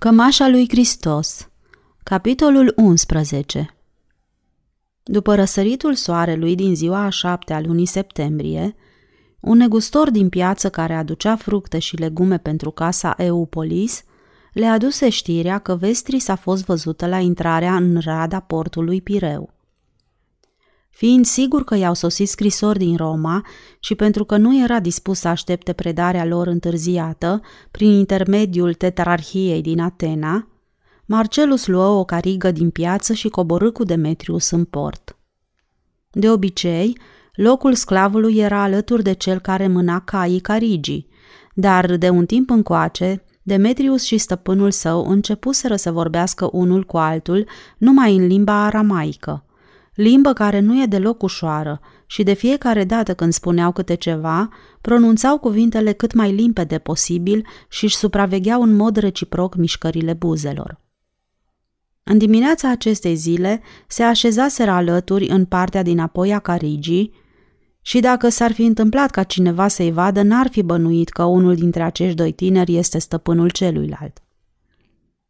Cămașa lui Hristos, capitolul 11. După răsăritul soarelui din ziua a 7-a lunii septembrie, un negustor din piață care aducea fructe și legume pentru casa Eupolis le aduse știrea că Vestris a fost văzută la intrarea în rada portului Pireu. Fiind sigur că i-au sosit scrisori din Roma și pentru că nu era dispus să aștepte predarea lor întârziată prin intermediul tetrarhiei din Atena, Marcellus luă o carigă din piață și coborâ cu Demetrius în port. De obicei, locul sclavului era alături de cel care mâna caii carigii, dar de un timp încoace, Demetrius și stăpânul său începuseră să vorbească unul cu altul numai în limba aramaică, limbă care nu e deloc ușoară și de fiecare dată când spuneau câte ceva, pronunțau cuvintele cât mai limpede posibil și își supravegheau în mod reciproc mișcările buzelor. În dimineața acestei zile se așezaseră alături în partea dinapoi a carigii și dacă s-ar fi întâmplat ca cineva să-i vadă, n-ar fi bănuit că unul dintre acești doi tineri este stăpânul celuilalt.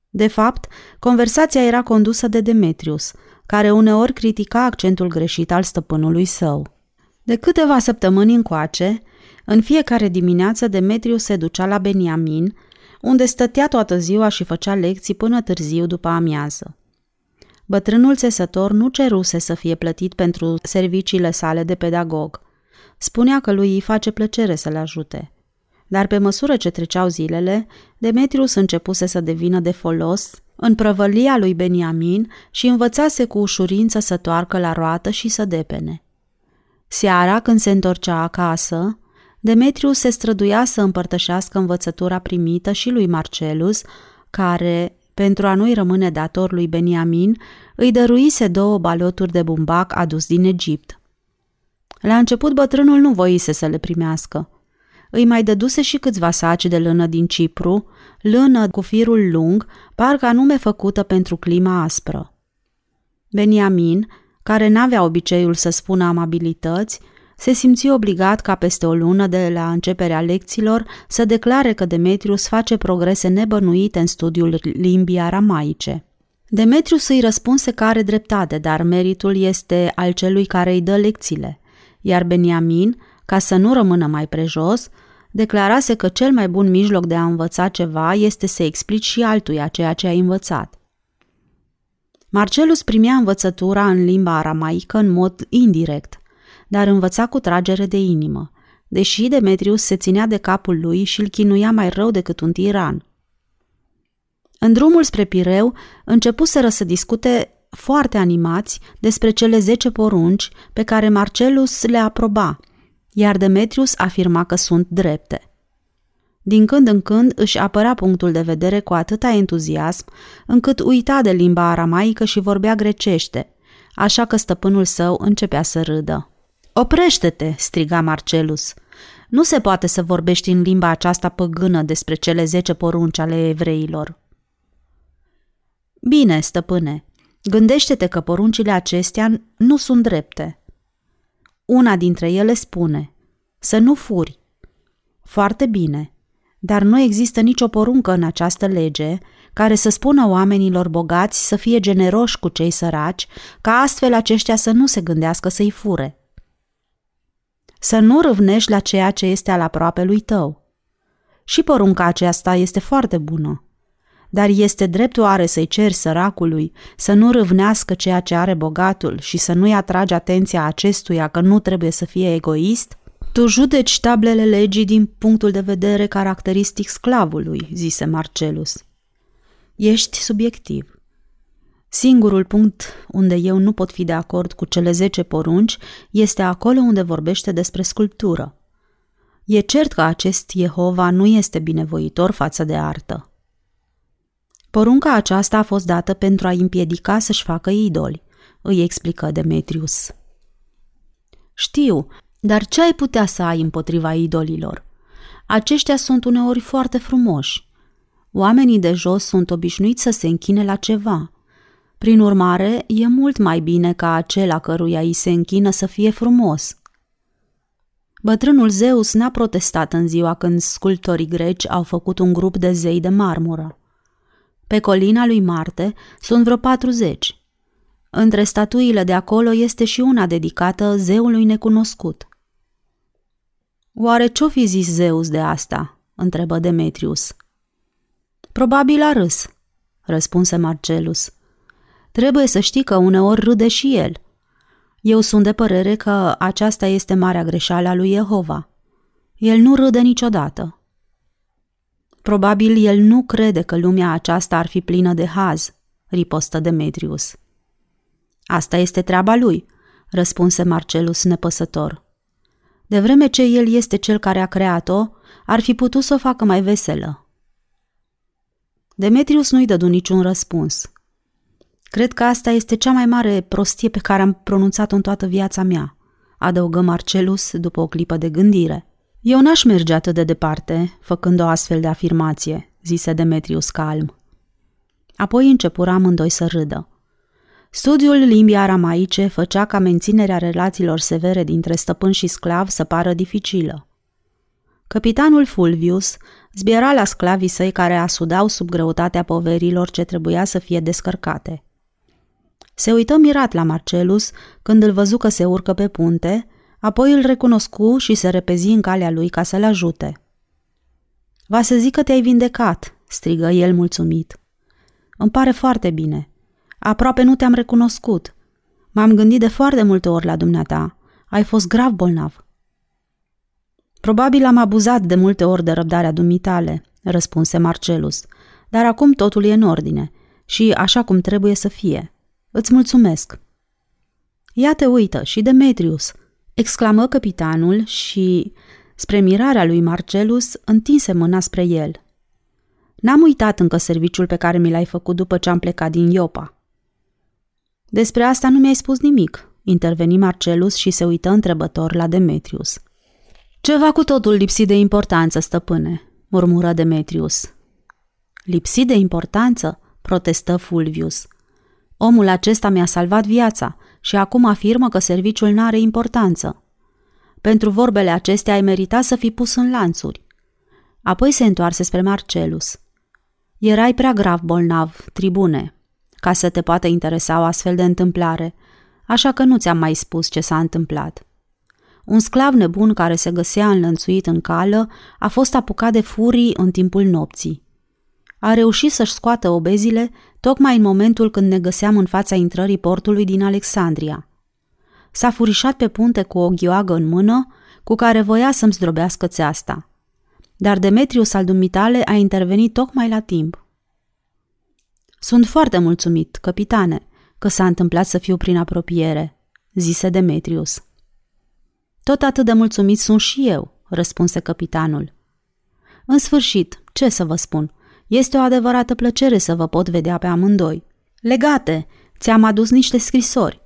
De fapt, conversația era condusă de Demetrius, care uneori critica accentul greșit al stăpânului său. De câteva săptămâni încoace, în fiecare dimineață Demetrius se ducea la Beniamin, unde stătea toată ziua și făcea lecții până târziu după amiază. Bătrânul țesător nu ceruse să fie plătit pentru serviciile sale de pedagog. Spunea că lui îi face plăcere să le ajute. Dar pe măsură ce treceau zilele, Demetrius începuse să devină de folos în prăvălia lui Beniamin și învățase cu ușurință să toarcă la roată și să depene. Seara, când se întorcea acasă, Demetrius se străduia să împărtășească învățătura primită și lui Marcellus, care, pentru a nu-i rămâne dator lui Beniamin, îi dăruise 2 baloturi de bumbac adus din Egipt. La început bătrânul nu voise să le primească. Îi mai dăduse și câțiva saci de lână din Cipru, lână cu firul lung, parcă anume făcută pentru clima aspră. Beniamin, care n-avea obiceiul să spună amabilități, se simți obligat ca peste o lună de la începerea lecțiilor să declare că Demetrius face progrese nebănuite în studiul limbii aramaice. Demetrius îi răspunse că are dreptate, dar meritul este al celui care îi dă lecțiile, iar Beniamin, ca să nu rămână mai prejos, declarase că cel mai bun mijloc de a învăța ceva este să explici și altuia ceea ce ai învățat. Marcellus primea învățătura în limba aramaică în mod indirect, dar învăța cu tragere de inimă, deși Demetrius se ținea de capul lui și îl chinuia mai rău decât un tiran. În drumul spre Pireu începuseră să discute foarte animați despre cele 10 porunci pe care Marcellus le aproba, iar Demetrius afirma că sunt drepte. Din când în când își apărea punctul de vedere cu atâta entuziasm, încât uita de limba aramaică și vorbea grecește, așa că stăpânul său începea să râdă. "Oprește-te!" striga Marcellus. "Nu se poate să vorbești în limba aceasta păgână despre cele 10 porunci ale evreilor." "Bine, stăpâne, gândește-te că poruncile acestea nu sunt drepte. Una dintre ele spune, să nu furi. Foarte bine, dar nu există nicio poruncă în această lege care să spună oamenilor bogați să fie generoși cu cei săraci, ca astfel aceștia să nu se gândească să-i fure. Să nu râvnești la ceea ce este al aproapelui tău. Și porunca aceasta este foarte bună, dar este drept oare să-i ceri săracului să nu râvnească ceea ce are bogatul și să nu-i atragi atenția acestuia că nu trebuie să fie egoist?" "Tu judeci tablele legii din punctul de vedere caracteristic sclavului," zise Marcellus. "Ești subiectiv. Singurul punct unde eu nu pot fi de acord cu cele 10 porunci este acolo unde vorbește despre sculptură. E cert că acest Jehova nu este binevoitor față de artă. Porunca aceasta a fost dată pentru a împiedica să-și facă idoli," îi explică Demetrius. "Știu, dar ce ai putea să ai împotriva idolilor? Aceștia sunt uneori foarte frumoși. Oamenii de jos sunt obișnuiți să se închine la ceva. Prin urmare, e mult mai bine ca acela căruia îi se închină să fie frumos. Bătrânul Zeus n-a protestat în ziua când sculptorii greci au făcut un grup de zei de marmură. Pe colina lui Marte sunt vreo 40. Între statuile de acolo este și una dedicată zeului necunoscut. Oare ce-o fi zis Zeus de asta? Întrebă Demetrius. Probabil a râs, răspunse Marcellus. Trebuie să știi că uneori râde și el. Eu sunt de părere că aceasta este marea greșeală a lui Jehova. El nu râde niciodată. Probabil el nu crede că lumea aceasta ar fi plină de haz, ripostă Demetrius. Asta este treaba lui, răspunse Marcellus nepăsător. De vreme ce el este cel care a creat-o, ar fi putut să o facă mai veselă. Demetrius nu-i dădu niciun răspuns. Cred că asta este cea mai mare prostie pe care am pronunțat-o în toată viața mea, adăugă Marcellus după o clipă de gândire. Eu n-aș merge atât de departe, făcând o astfel de afirmație, zise Demetrius calm. Apoi începură amândoi să râdă. Studiul limbii aramaice făcea ca menținerea relațiilor severe dintre stăpân și sclav să pară dificilă. Căpitanul Fulvius zbiera la sclavii săi care asudau sub greutatea poverilor ce trebuia să fie descărcate. Se uită mirat la Marcellus când îl văzu că se urcă pe punte, apoi îl recunoscu și se repezi în calea lui ca să-l ajute. "Va să zic că te-ai vindecat," strigă el mulțumit. "Îmi pare foarte bine. Aproape nu te-am recunoscut. M-am gândit de foarte multe ori la dumneata. Ai fost grav bolnav." Probabil am abuzat de multe ori de răbdarea dumitale, răspunse Marcellus, dar acum totul e în ordine și așa cum trebuie să fie. Îți mulțumesc. Ia te uită și Demetrius, exclamă căpitanul și, spre mirarea lui Marcellus, întinse mâna spre el. N-am uitat încă serviciul pe care mi l-ai făcut după ce am plecat din Iopa. Despre asta nu mi-ai spus nimic, interveni Marcellus și se uită întrebător la Demetrius. Ceva cu totul lipsit de importanță, stăpâne, murmură Demetrius. Lipsit de importanță? Protestă Fulvius. Omul acesta mi-a salvat viața și acum afirmă că serviciul n-are importanță. Pentru vorbele acestea ai meritat să fii pus în lanțuri. Apoi se întoarse spre Marcellus. Erai prea grav bolnav, tribune, ca să te poată interesa o astfel de întâmplare, așa că nu ți-am mai spus ce s-a întâmplat. Un sclav nebun care se găsea înlănțuit în cală a fost apucat de furii în timpul nopții. A reușit să-și scoată obezile tocmai în momentul când ne găseam în fața intrării portului din Alexandria. S-a furișat pe punte cu o ghioagă în mână cu care voia să-mi zdrobească țeasta. Dar Demetrius al dumitale a intervenit tocmai la timp. Sunt foarte mulțumit, căpitane, că s-a întâmplat să fiu prin apropiere, zise Demetrius. Tot atât de mulțumit sunt și eu, răspunse căpitanul. În sfârșit, ce să vă spun, este o adevărată plăcere să vă pot vedea pe amândoi. Legate, ți-am adus niște scrisori.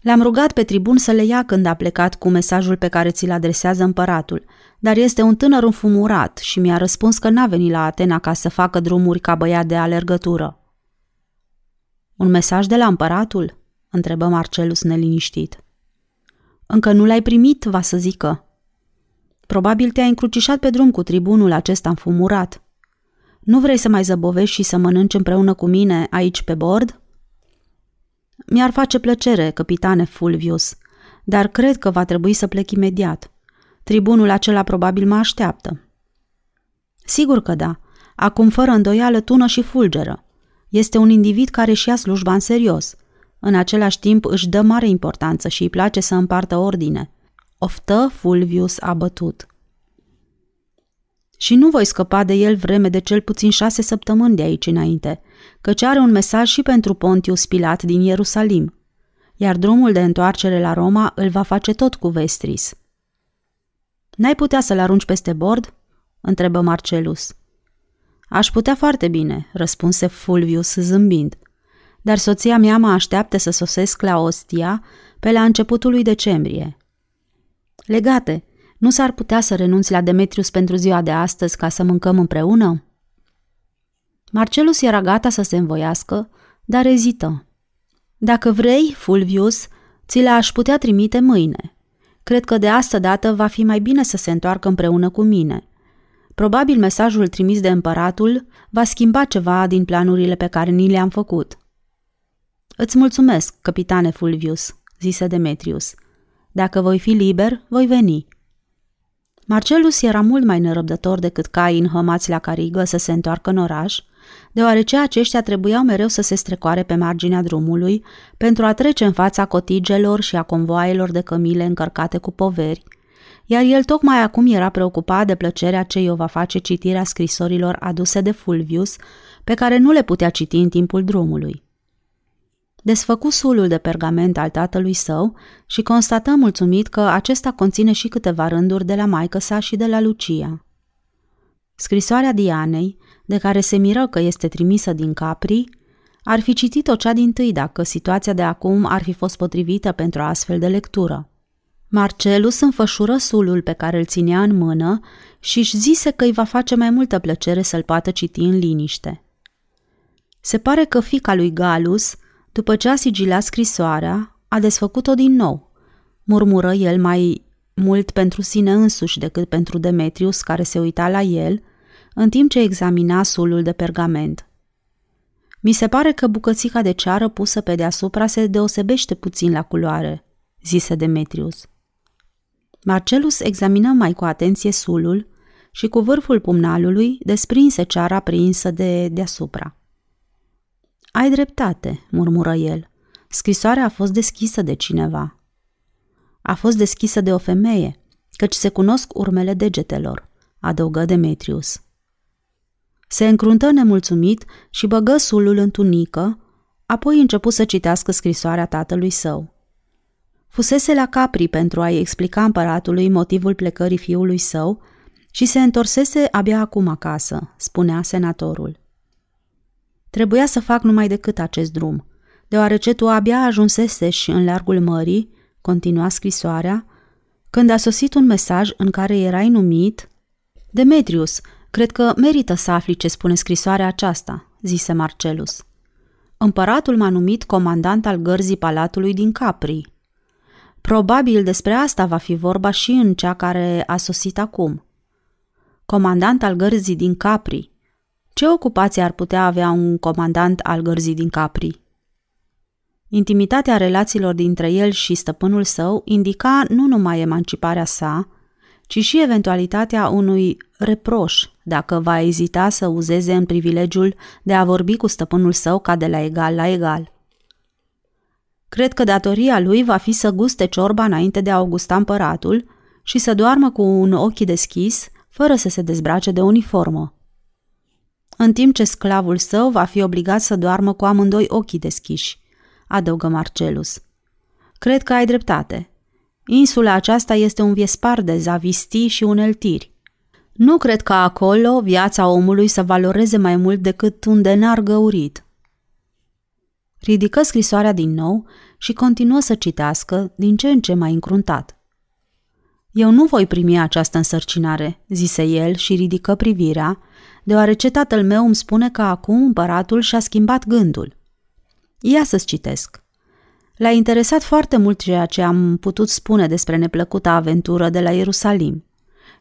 L-am rugat pe tribun să le ia când a plecat cu mesajul pe care ți-l adresează împăratul, dar este un tânăr înfumurat și mi-a răspuns că n-a venit la Atena ca să facă drumuri ca băiat de alergătură. Un mesaj de la împăratul? Întrebă Marcellus neliniștit. Încă nu l-ai primit, va să zică. Probabil te-ai încrucișat pe drum cu tribunul acesta înfumurat. Nu vrei să mai zăbovești și să mănânci împreună cu mine aici pe bord? Mi-ar face plăcere, căpitane Fulvius, dar cred că va trebui să plec imediat. Tribunul acela probabil mă așteaptă. Sigur că da. Acum, fără îndoială, tună și fulgeră. Este un individ care își ia slujba în serios. În același timp își dă mare importanță și îi place să împartă ordine. Oftă Fulvius abătut. Și nu voi scăpa de el vreme de cel puțin 6 săptămâni de aici înainte, căci are un mesaj și pentru Pontius Pilat din Ierusalim, iar drumul de întoarcere la Roma îl va face tot cu Vestris. N-ai putea să-l arunci peste bord? Întrebă Marcellus. Aș putea foarte bine, răspunse Fulvius zâmbind. Dar soția mea mă așteaptă să sosesc la Ostia pe la începutul lui decembrie. Legate, nu s-ar putea să renunți la Demetrius pentru ziua de astăzi ca să mâncăm împreună? Marcellus era gata să se învoiască, dar ezită. Dacă vrei, Fulvius, ți l-aș putea trimite mâine. Cred că de asta dată va fi mai bine să se întoarcă împreună cu mine. Probabil mesajul trimis de împăratul va schimba ceva din planurile pe care ni le-am făcut. Îți mulțumesc, capitane Fulvius, zise Demetrius. Dacă voi fi liber, voi veni. Marcellus era mult mai nerăbdător decât caii înhămați la carigă să se întoarcă în oraș, deoarece aceștia trebuiau mereu să se strecoare pe marginea drumului pentru a trece în fața cotigelor și a convoaielor de cămile încărcate cu poveri, iar el tocmai acum era preocupat de plăcerea ce i-o va face citirea scrisorilor aduse de Fulvius, pe care nu le putea citi în timpul drumului. Desfăcu sulul de pergament al tatălui său și constată mulțumit că acesta conține și câteva rânduri de la maică sa și de la Lucia. Scrisoarea Dianei, de care se miră că este trimisă din Capri, ar fi citit-o cea dintâi dacă situația de acum ar fi fost potrivită pentru astfel de lectură. Marcellus înfășură sulul pe care îl ținea în mână și își zise că îi va face mai multă plăcere să-l poată citi în liniște. Se pare că fiica lui Gallus, după ce a sigilat scrisoarea, a desfăcut-o din nou, murmură el mai mult pentru sine însuși decât pentru Demetrius, care se uita la el, în timp ce examina sulul de pergament. Mi se pare că bucățica de ceară pusă pe deasupra se deosebește puțin la culoare, zise Demetrius. Marcellus examină mai cu atenție sulul și cu vârful pumnalului desprinse ceara prinsă de deasupra. Ai dreptate, murmură el. Scrisoarea a fost deschisă de cineva. A fost deschisă de o femeie, căci se cunosc urmele degetelor, adăugă Demetrius. Se încruntă nemulțumit și băgă sulul în tunică, apoi începu să citească scrisoarea tatălui său. Fusese la Capri pentru a-i explica împăratului motivul plecării fiului său și se întorsese abia acum acasă, spunea senatorul. Trebuia să fac numai decât acest drum, deoarece tu abia ajunseseși în largul mării, continua scrisoarea, când a sosit un mesaj în care erai numit Demetrius, cred că merită să afli ce spune scrisoarea aceasta, zise Marcellus. Împăratul m-a numit comandant al gărzii palatului din Capri. Probabil despre asta va fi vorba și în cea care a sosit acum. Comandant al gărzii din Capri. Ce ocupație ar putea avea un comandant al gărzii din Capri? Intimitatea relațiilor dintre el și stăpânul său indica nu numai emanciparea sa, ci și eventualitatea unui reproș dacă va ezita să uzeze în privilegiul de a vorbi cu stăpânul său ca de la egal la egal. Cred că datoria lui va fi să guste ciorba înainte de a o gusta împăratul și să doarmă cu un ochi deschis, fără să se dezbrace de uniformă, în timp ce sclavul său va fi obligat să doarmă cu amândoi ochii deschiși, adăugă Marcellus. Cred că ai dreptate. Insula aceasta este un viespar de zavistii și uneltiri. Nu cred că acolo viața omului să valoreze mai mult decât un denar găurit. Ridică scrisoarea din nou și continuă să citească, din ce în ce mai încruntat. Eu nu voi primi această însărcinare, zise el și ridică privirea, deoarece tatăl meu îmi spune că acum împăratul și-a schimbat gândul. Ia să-ți citesc. L-a interesat foarte mult ceea ce am putut spune despre neplăcuta aventură de la Ierusalim,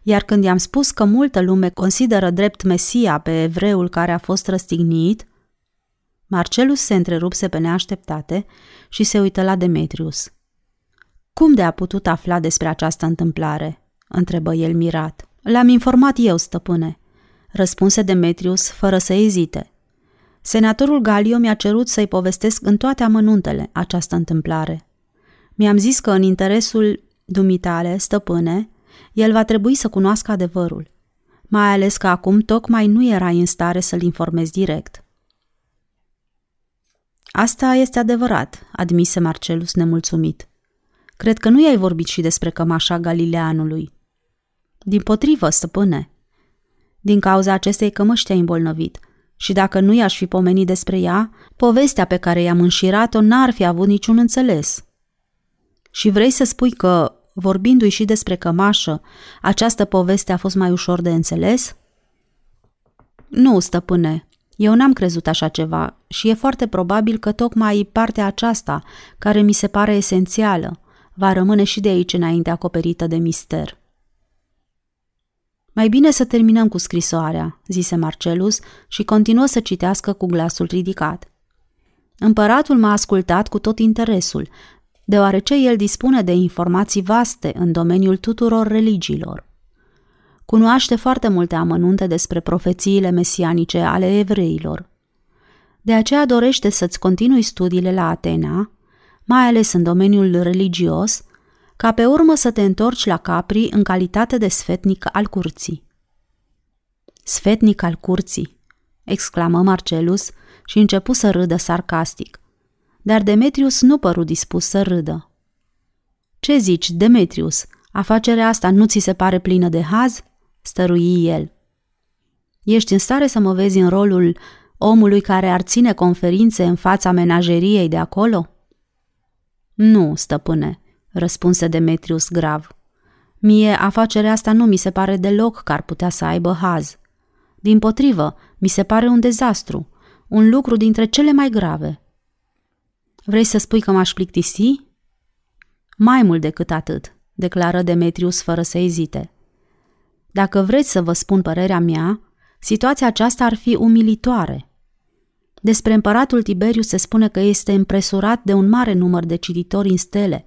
iar când i-am spus că multă lume consideră drept Mesia pe evreul care a fost răstignit, Marcellus se întrerupse pe neașteptate și se uită la Demetrius. Cum de a putut afla despre această întâmplare? Întrebă el mirat. L-am informat eu, stăpâne, răspunse Demetrius fără să ezite. Senatorul Galio mi-a cerut să-i povestesc în toate amănuntele această întâmplare. Mi-am zis că în interesul dumitale, stăpâne, el va trebui să cunoască adevărul, mai ales că acum tocmai nu erai în stare să-l informezi direct. Asta este adevărat, admise Marcellus nemulțumit. Cred că nu i-ai vorbit și despre cămașa Galileanului. Dimpotrivă, stăpâne. Din cauza acestei cămăși te-ai îmbolnăvit și dacă nu i-aș fi pomenit despre ea, povestea pe care i-am înșirat-o n-ar fi avut niciun înțeles. Și vrei să spui că, vorbindu-i și despre cămașă, această poveste a fost mai ușor de înțeles? Nu, stăpâne, eu n-am crezut așa ceva și e foarte probabil că tocmai partea aceasta, care mi se pare esențială, va rămâne și de aici înainte acoperită de mister. Mai bine să terminăm cu scrisoarea, zise Marcellus și continuă să citească cu glasul ridicat. Împăratul m-a ascultat cu tot interesul, deoarece el dispune de informații vaste în domeniul tuturor religiilor. Cunoaște foarte multe amănunte despre profețiile mesianice ale evreilor. De aceea dorește să-ți continui studiile la Atena, mai ales în domeniul religios, ca pe urmă să te întorci la Capri în calitate de sfetnic al curții. Sfetnic al curții, exclamă Marcellus și începu să râdă sarcastic. Dar Demetrius nu păru dispus să râdă. Ce zici, Demetrius, afacerea asta nu ți se pare plină de haz? Stărui el. Ești în stare să mă vezi în rolul omului care ar ține conferințe în fața menajeriei de acolo? Nu, stăpâne, răspunse Demetrius grav. Mie afacerea asta nu mi se pare deloc că ar putea să aibă haz. Dimpotrivă, mi se pare un dezastru, un lucru dintre cele mai grave. Vrei să spui că m-aș plictisi? Mai mult decât atât, declară Demetrius fără să ezite. Dacă vreți să vă spun părerea mea, situația aceasta ar fi umilitoare. Despre împăratul Tiberiu se spune că este împresurat de un mare număr de cititori în stele,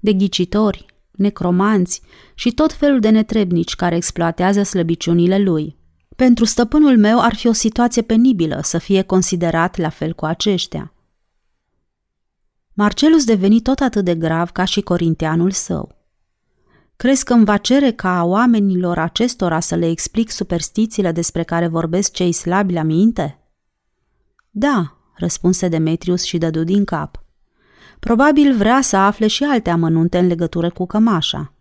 de ghicitori, necromanți și tot felul de netrebnici care exploatează slăbiciunile lui. Pentru stăpânul meu ar fi o situație penibilă să fie considerat la fel cu aceștia. Marcellus deveni tot atât de grav ca și corinteanul său. Crezi că îmi va cere ca oamenilor acestora să le explic superstițiile despre care vorbesc cei slabi la minte? Da, răspunse Demetrius și dădu din cap. Probabil vrea să afle și alte amănunte în legătură cu cămașa.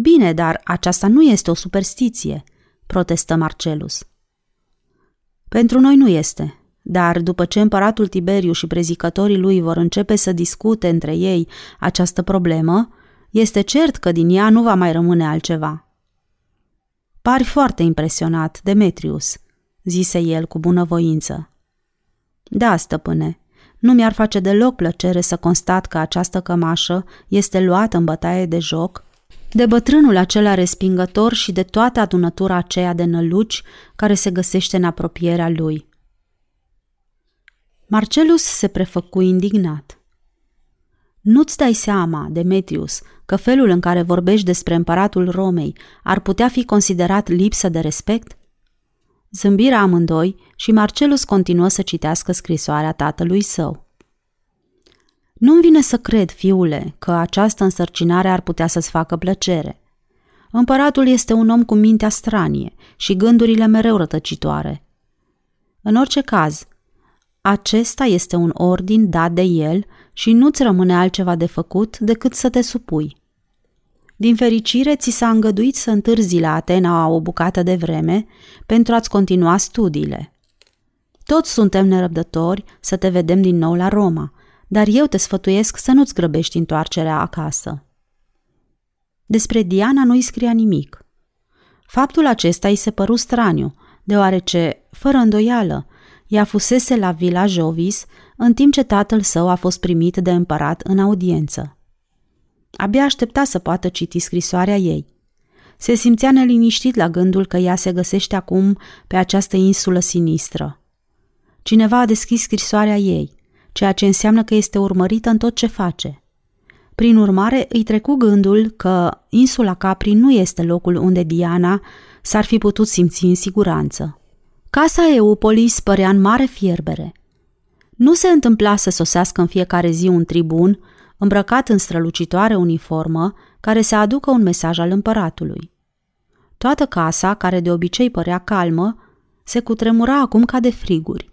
Bine, dar aceasta nu este o superstiție, protestă Marcellus. Pentru noi nu este, dar după ce împăratul Tiberiu și prezicătorii lui vor începe să discute între ei această problemă, este cert că din ea nu va mai rămâne altceva. Pari foarte impresionat, Demetrius, zise el cu bunăvoință. Da, stăpâne, nu mi-ar face deloc plăcere să constat că această cămașă este luată în bătaie de joc, de bătrânul acela respingător și de toată adunătura aceea de năluci care se găsește în apropierea lui. Marcellus se prefăcu indignat. Nu-ți dai seama, Demetrius, că felul în care vorbești despre împăratul Romei ar putea fi considerat lipsă de respect? Zâmbiră amândoi și Marcellus continuă să citească scrisoarea tatălui său. Nu-mi vine să cred, fiule, că această însărcinare ar putea să-ți facă plăcere. Împăratul este un om cu mintea stranie și gândurile mereu rătăcitoare. În orice caz, acesta este un ordin dat de el și nu-ți rămâne altceva de făcut decât să te supui. Din fericire, ți s-a îngăduit să întârzi la Atena o bucată de vreme pentru a-ți continua studiile. Toți suntem nerăbdători să te vedem din nou la Roma, dar eu te sfătuiesc să nu-ți grăbești întoarcerea acasă. Despre Diana nu-i scria nimic. Faptul acesta i se păru straniu, deoarece, fără îndoială, ea fusese la Villa Jovis, în timp ce tatăl său a fost primit de împărat în audiență. Abia aștepta să poată citi scrisoarea ei. Se simțea neliniștit la gândul că ea se găsește acum pe această insulă sinistră. Cineva a deschis scrisoarea ei, ceea ce înseamnă că este urmărită în tot ce face. Prin urmare, îi trecu gândul că insula Capri nu este locul unde Diana s-ar fi putut simți în siguranță. Casa Eupolis părea în mare fierbere. Nu se întâmpla să sosească în fiecare zi un tribun, îmbrăcat în strălucitoare uniformă, care să aducă un mesaj al împăratului. Toată casa, care de obicei părea calmă, se cutremura acum ca de friguri.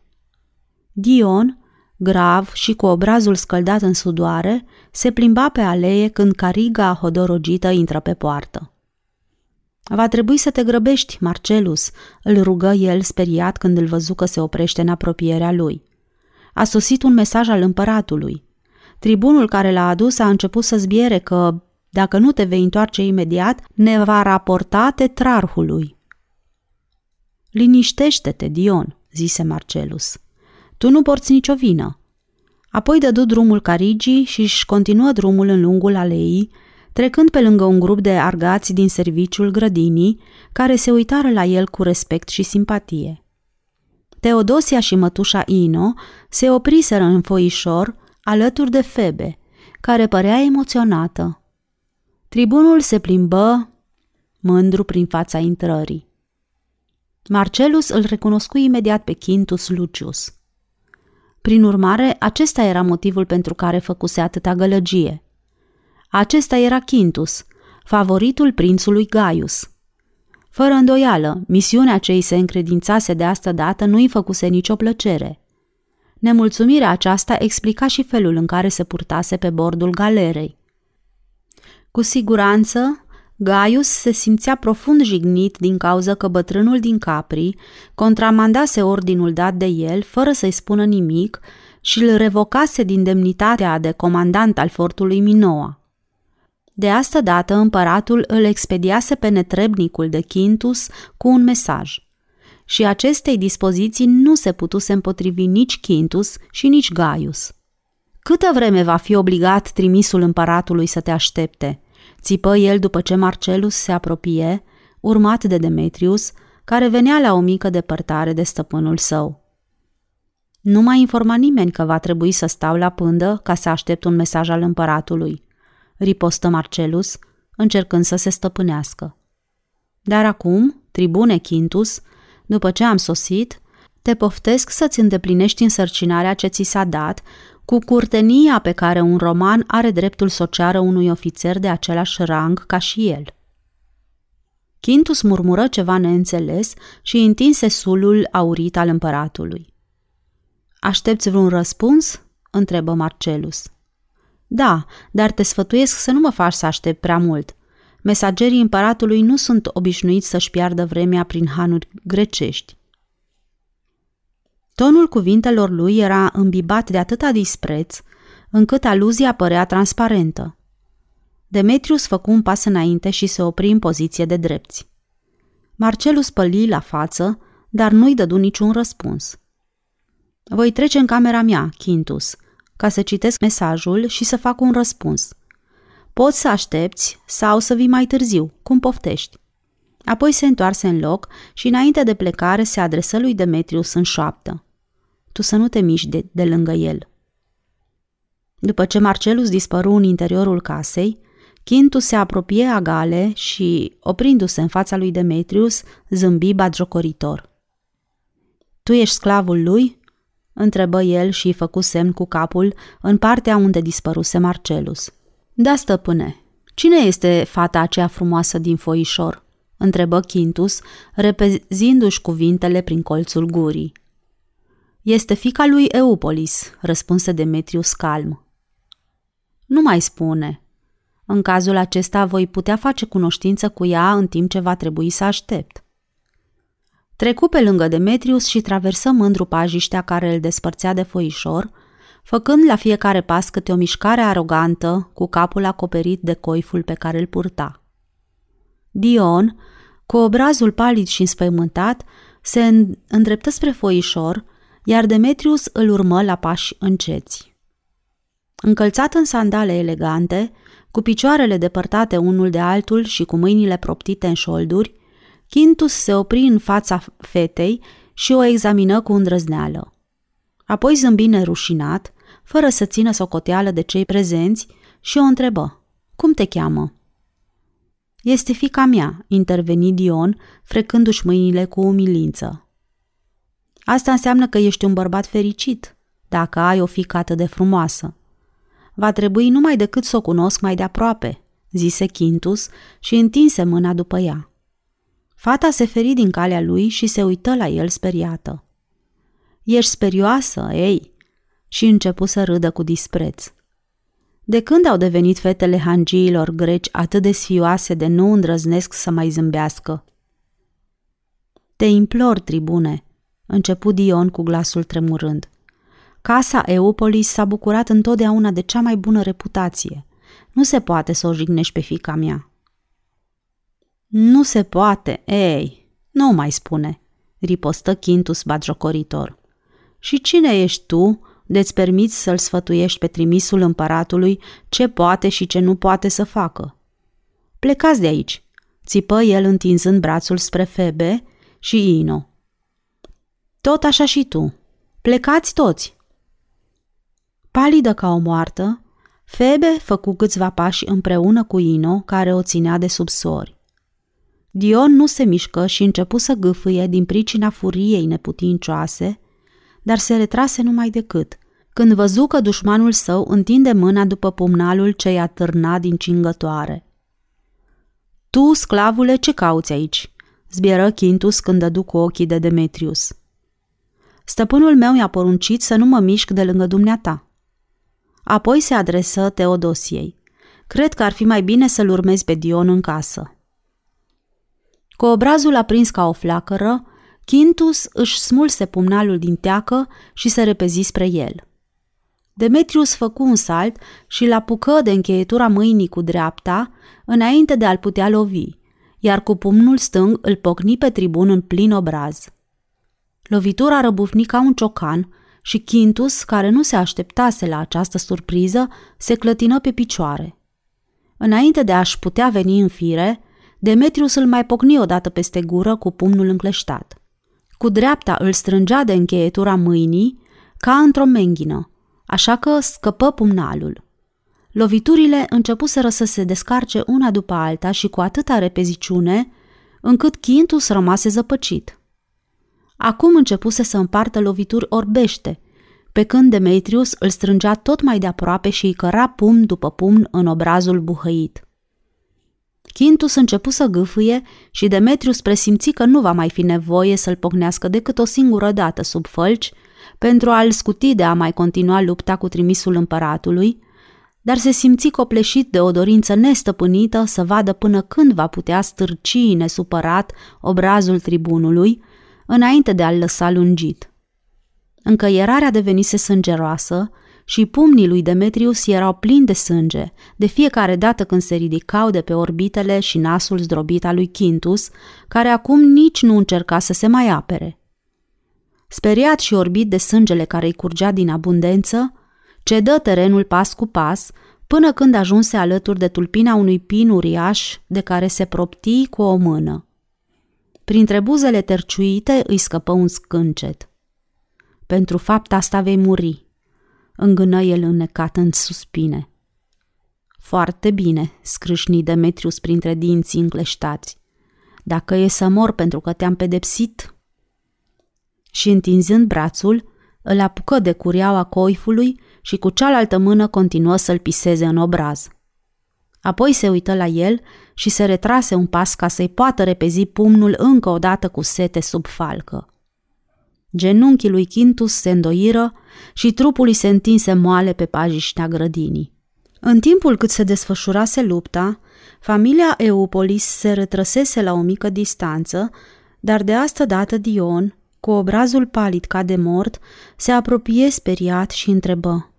Dion, grav și cu obrazul scăldat în sudoare, se plimba pe alee când cariga hodorogită intră pe poartă. Va trebui să te grăbești, Marcellus, îl rugă el speriat când îl văzu că se oprește în apropierea lui. A sosit un mesaj al împăratului. Tribunul care l-a adus a început să zbiere că, dacă nu te vei întoarce imediat, ne va raporta tetrarhului. Liniștește-te, Dion, zise Marcellus. Tu nu porți nicio vină. Apoi dădu drumul carigii și își continuă drumul în lungul aleii, trecând pe lângă un grup de argați din serviciul grădinii, care se uitară la el cu respect și simpatie. Teodosia și mătușa Ino se opriseră în foișor alături de Febe, care părea emoționată. Tribunul se plimbă mândru prin fața intrării. Marcellus îl recunoscu imediat pe Quintus Lucius. Prin urmare, acesta era motivul pentru care făcuse atâta gălăgie. Acesta era Quintus, favoritul prințului Gaius. Fără îndoială, misiunea ce îi se încredințase de asta dată nu îi făcuse nicio plăcere. Nemulțumirea aceasta explica și felul în care se purtase pe bordul galerei. Cu siguranță, Gaius se simțea profund jignit din cauza că bătrânul din Capri contramandase ordinul dat de el fără să-i spună nimic și îl revocase din demnitatea de comandant al fortului Minoa. De asta dată împăratul îl expediase pe netrebnicul de Quintus cu un mesaj. Și acestei dispoziții nu se putuse împotrivi nici Quintus și nici Gaius. Câtă vreme va fi obligat trimisul împăratului să te aștepte? Țipă el după ce Marcellus se apropie, urmat de Demetrius, care venea la o mică depărtare de stăpânul său. Nu m-a informat nimeni că va trebui să stau la pândă ca să aștept un mesaj al împăratului, ripostă Marcellus, încercând să se stăpânească. Dar acum, tribune Quintus, după ce am sosit, te poftesc să-ți îndeplinești însărcinarea ce ți s-a dat cu curtenia pe care un roman are dreptul să o ceară unui ofițer de același rang ca și el. Quintus murmură ceva neînțeles și întinse sulul aurit al împăratului. Aștepți vreun răspuns? Întrebă Marcellus. Da, dar te sfătuiesc să nu mă faci să aștept prea mult. Mesagerii împăratului nu sunt obișnuiți să-și piardă vremea prin hanuri grecești. Tonul cuvintelor lui era îmbibat de atâta dispreț, încât aluzia părea transparentă. Demetrius făcu un pas înainte și se opri în poziție de drepți. Marcellus păli la față, dar nu-i dădu niciun răspuns. Voi trece în camera mea, Quintus, ca să citesc mesajul și să fac un răspuns. Poți să aștepți sau să vii mai târziu, cum poftești. Apoi se întoarse în loc și înainte de plecare se adresă lui Demetrius în șoaptă. Tu să nu te miști de lângă el. După ce Marcellus dispăru în interiorul casei, Quintus se apropie agale și, oprindu-se în fața lui Demetrius, zâmbi batjocoritor. Tu ești sclavul lui? Întrebă el și îi făcu semn cu capul în partea unde dispăruse Marcellus. Da, stăpâne, cine este fata aceea frumoasă din foișor? Întrebă Quintus, repezindu-și cuvintele prin colțul gurii. Este fiica lui Eupolis, răspunse Demetrius calm. Nu mai spune. În cazul acesta voi putea face cunoștință cu ea în timp ce va trebui să aștept. Trecu pe lângă Demetrius și traversă mândru pajiștea care îl despărțea de foișor, făcând la fiecare pas câte o mișcare arogantă, cu capul acoperit de coiful pe care îl purta. Dion, cu obrazul palid și înspăimântat, se îndreptă spre foișor, iar Demetrius îl urmă la pași înceți. Încălțat în sandale elegante, cu picioarele depărtate unul de altul și cu mâinile proptite în șolduri, Quintus se opri în fața fetei și o examină cu îndrăzneală. Apoi zâmbi nerușinat, fără să țină socoteală de cei prezenți, și o întrebă. Cum te cheamă? Este fiica mea, interveni Dion, frecându-și mâinile cu umilință. Asta înseamnă că ești un bărbat fericit, dacă ai o fiică atât de frumoasă. Va trebui numai decât să o cunosc mai de aproape, zise Quintus și întinse mâna după ea. Fata se feri din calea lui și se uită la el speriată. Ești sperioasă, ei? Și începu să râdă cu dispreț. De când au devenit fetele hangiilor greci atât de sfioase de nu îndrăznesc să mai zâmbească? Te implor, tribune, începu Dion cu glasul tremurând. Casa Eupolis s-a bucurat întotdeauna de cea mai bună reputație. Nu se poate să o jignești pe fiica mea. Nu se poate, ei, nu mai spune, ripostă Quintus batjocoritor. Și cine ești tu de-ți permiți să-l sfătuiești pe trimisul împăratului ce poate și ce nu poate să facă? Plecați de aici!" țipă el întinzând brațul spre Febe și Ino. Tot așa și tu! Plecați toți!" Palidă ca o moartă, Febe făcu câțiva pași împreună cu Ino, care o ținea de sub sori. Dion nu se mișcă și începu să gâfâie din pricina furiei neputincioase, dar se retrase numai decât, când văzu că dușmanul său întinde mâna după pumnalul ce i-a târnat din cingătoare. "Tu, sclavule, ce cauți aici?" zbieră Quintus când dădu cu ochii de Demetrius. "Stăpânul meu i-a poruncit să nu mă mișc de lângă dumneata." Apoi se adresă Teodosiei. "Cred că ar fi mai bine să-l urmezi pe Dion în casă." Cu obrazul aprins ca o flacără, Quintus își smulse pumnalul din teacă și se repezi spre el. Demetrius făcu un salt și l-apucă de încheietura mâinii cu dreapta înainte de a-l putea lovi, iar cu pumnul stâng îl pocni pe tribun în plin obraz. Lovitura răbufni ca un ciocan și Quintus, care nu se așteptase la această surpriză, se clătină pe picioare. Înainte de a-și putea veni în fire, Demetrius îl mai pocni odată peste gură cu pumnul încleștat. Cu dreapta îl strângea de încheietura mâinii ca într-o menghină, așa că scăpă pumnalul. Loviturile începuseră să se descarce una după alta și cu atâta repeziciune, încât Quintus rămase zăpăcit. Acum începuse să împartă lovituri orbește, pe când Demetrius îl strângea tot mai de aproape și îi căra pumn după pumn în obrazul buhăit. Quintus începu să gâfâie și Demetrius presimți că nu va mai fi nevoie să-l pocnească decât o singură dată sub fălci pentru a-l scuti de a mai continua lupta cu trimisul împăratului, dar se simți copleșit de o dorință nestăpânită să vadă până când va putea stârci nesupărat obrazul tribunului, înainte de a-l lăsa lungit. Încăierarea devenise sângeroasă și pumnii lui Demetrius erau plini de sânge, de fiecare dată când se ridicau de pe orbitele și nasul zdrobit al lui Quintus, care acum nici nu încerca să se mai apere. Speriat și orbit de sângele care îi curgea din abundență, cedă terenul pas cu pas, până când ajunse alături de tulpina unui pin uriaș de care se propti cu o mână. Printre buzele terciuite îi scăpă un scâncet. "Pentru fapt asta vei muri," îngână el înnecat în suspine. "Foarte bine," scrâșni Demetrius printre dinții încleștați. "Dacă e să mor pentru că te-am pedepsit..." Și întinzând brațul, îl apucă de cureaua coifului și cu cealaltă mână continuă să-l piseze în obraz. Apoi se uită la el și se retrase un pas ca să-i poată repezi pumnul încă o dată cu sete sub falcă. Genunchii lui Quintus se îndoiră și trupul îi se întinse moale pe pajiștea grădinii. În timpul cât se desfășurase lupta, familia Eupolis se retrăsese la o mică distanță, dar de asta dată Dion, cu obrazul palid ca de mort, se apropie speriat și întrebă: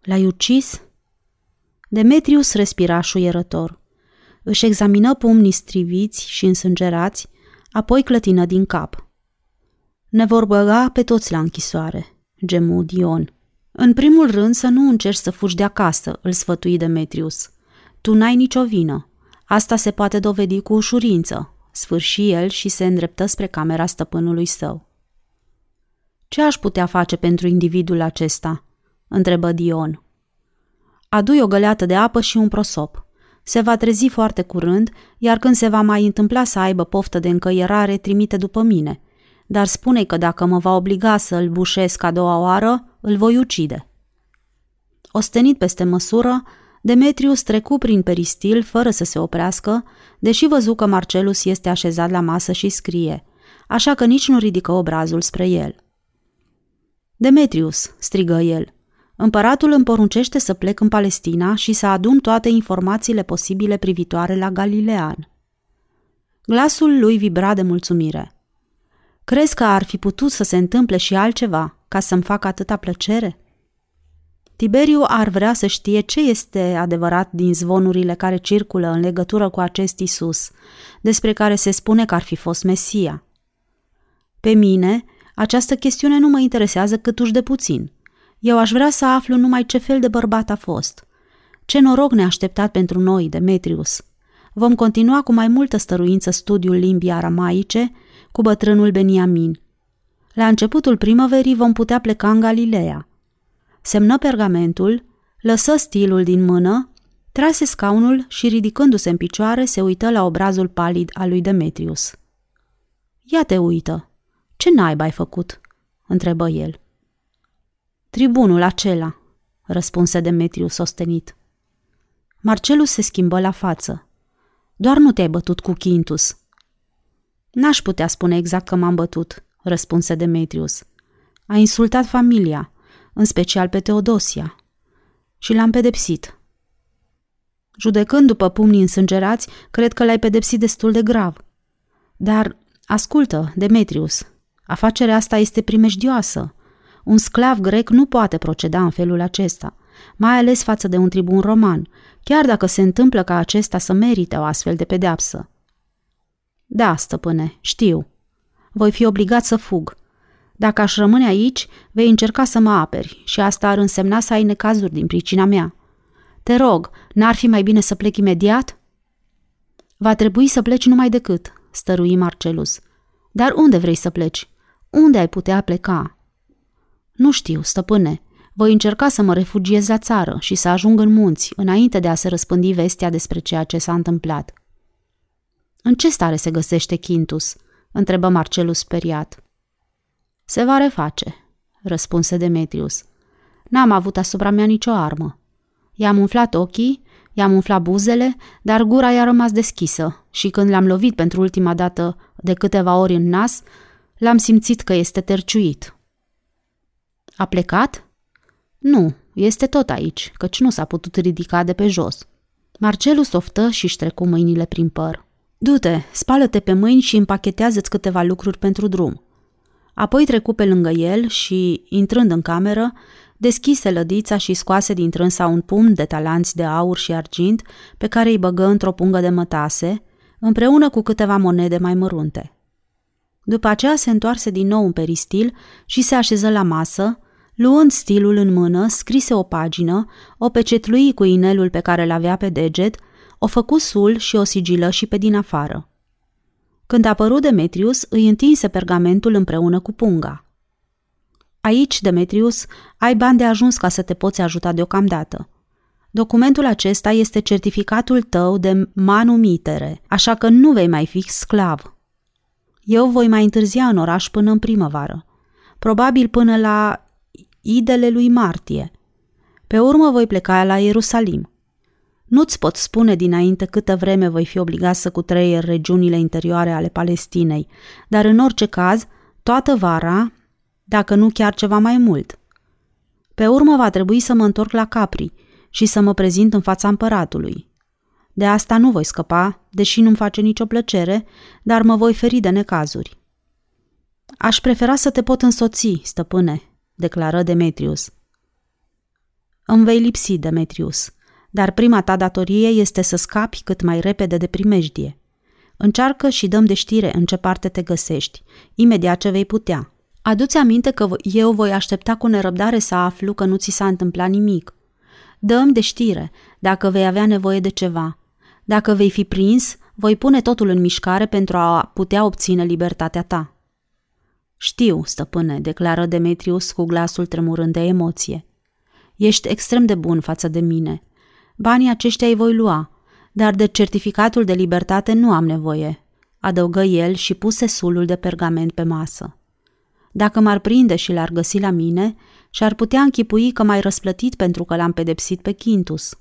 "L-ai ucis?" Demetrius respira șuierător. Își examină pumnii striviți și însângerați, apoi clătină din cap. "Ne vor băga pe toți la închisoare," gemu Dion. "În primul rând să nu încerci să fugi de acasă," îl sfătui Demetrius. "Tu n-ai nicio vină. Asta se poate dovedi cu ușurință," sfârși el și se îndreptă spre camera stăpânului său. "Ce aș putea face pentru individul acesta?" întrebă Dion. "Adu-i o găleată de apă și un prosop. Se va trezi foarte curând, iar când se va mai întâmpla să aibă poftă de încăierare, trimite după mine. Dar spune-i că dacă mă va obliga să-l bușesc a doua oară, îl voi ucide." Ostenit peste măsură, Demetrius trecu prin peristil fără să se oprească, deși văzu că Marcellus este așezat la masă și scrie, așa că nici nu ridică obrazul spre el. "Demetrius," strigă el, "împăratul îmi poruncește să plec în Palestina și să adun toate informațiile posibile privitoare la Galilean." Glasul lui vibra de mulțumire. "Crezi că ar fi putut să se întâmple și altceva ca să-mi facă atâta plăcere?" Tiberiu ar vrea să știe ce este adevărat din zvonurile care circulă în legătură cu acest Isus, despre care se spune că ar fi fost Mesia. "Pe mine, această chestiune nu mă interesează cât uși de puțin. Eu aș vrea să aflu numai ce fel de bărbat a fost. Ce noroc ne-a așteptat pentru noi, Demetrius. vom continua cu mai multă stăruință studiul limbii aramaice cu bătrânul Beniamin. La începutul primăverii vom putea pleca în Galileea. Semnă pergamentul, lăsă stilul din mână, trase scaunul și, ridicându-se în picioare, se uită la obrazul palid al lui Demetrius. „Ia te uită! Ce naiba ai făcut?" întrebă el. „Tribunul acela," răspunse Demetrius ostenit. Marcellus se schimbă la față. „Doar nu te-ai bătut cu Quintus." „N-aș putea spune exact că m-am bătut," răspunse Demetrius. „A insultat familia, în special pe Teodosia, și l-am pedepsit. Judecând după pumnii însângerați, cred că l-ai pedepsit destul de grav. Dar, ascultă, Demetrius, afacerea asta este primejdioasă. Un sclav grec nu poate proceda în felul acesta, mai ales față de un tribun roman, chiar dacă se întâmplă ca acesta să merite o astfel de pedeapsă." „Da, stăpâne, știu. Voi fi obligat să fug. Dacă aș rămâne aici, vei încerca să mă aperi și asta ar însemna să ai necazuri din pricina mea. Te rog, n-ar fi mai bine să plec imediat?" „Va trebui să pleci numai decât," stărui Marcellus. „Dar unde vrei să pleci? Unde ai putea pleca?" „Nu știu, stăpâne. Voi încerca să mă refugiez la țară și să ajung în munți, înainte de a se răspândi vestea despre ceea ce s-a întâmplat." „În ce stare se găsește Quintus?" întrebă Marcellus speriat. „Se va reface," răspunse Demetrius. „N-am avut asupra mea nicio armă. I-am umflat ochii, i-am umflat buzele, dar gura i-a rămas deschisă și când l-am lovit pentru ultima dată de câteva ori în nas, l-am simțit că este terciuit." „A plecat?" „Nu, este tot aici, căci nu s-a putut ridica de pe jos." Marcellus oftă și-și trecu mâinile prin păr. „Du-te, spală-te pe mâini și împachetează-ți câteva lucruri pentru drum." Apoi trecu pe lângă el și, intrând în cameră, deschise lădița și scoase din trânsa un pumn de talanți de aur și argint pe care îi băgă într-o pungă de mătase, împreună cu câteva monede mai mărunte. După aceea se întoarse din nou în peristil și se așeză la masă, luând stilul în mână, scrise o pagină, o pecetlui cu inelul pe care l-avea pe deget, o făcu sul și o sigilă și pe din afară. Când apăru Demetrius, îi întinse pergamentul împreună cu punga. „Aici, Demetrius, ai bani de ajuns ca să te poți ajuta deocamdată. Documentul acesta este certificatul tău de manumitere, așa că nu vei mai fi sclav. Eu voi mai întârzia în oraș până în primăvară, probabil până la idele lui Martie. Pe urmă voi pleca la Ierusalim. Nu-ți pot spune dinainte câtă vreme voi fi obligat să cutreier regiunile interioare ale Palestinei, dar în orice caz, toată vara, dacă nu chiar ceva mai mult. Pe urmă va trebui să mă întorc la Capri și să mă prezint în fața împăratului. De asta nu voi scăpa, deși nu-mi face nicio plăcere, dar mă voi feri de necazuri." „Aș prefera să te pot însoți, stăpâne," declară Demetrius. „Îmi vei lipsi, Demetrius, dar prima ta datorie este să scapi cât mai repede de primejdie. Încearcă și dăm de știre în ce parte te găsești, imediat ce vei putea. Adu-ți aminte că eu voi aștepta cu nerăbdare să aflu că nu ți s-a întâmplat nimic. Dă-mi de știre dacă vei avea nevoie de ceva. Dacă vei fi prins, voi pune totul în mișcare pentru a putea obține libertatea ta." „Știu, stăpâne," declară Demetrius cu glasul tremurând de emoție. „Ești extrem de bun față de mine. Banii aceștia îi voi lua, dar de certificatul de libertate nu am nevoie," adăugă el și puse sulul de pergament pe masă. „Dacă m-ar prinde și l-ar găsi la mine, și-ar putea închipui că m-ai răsplătit pentru că l-am pedepsit pe Quintus."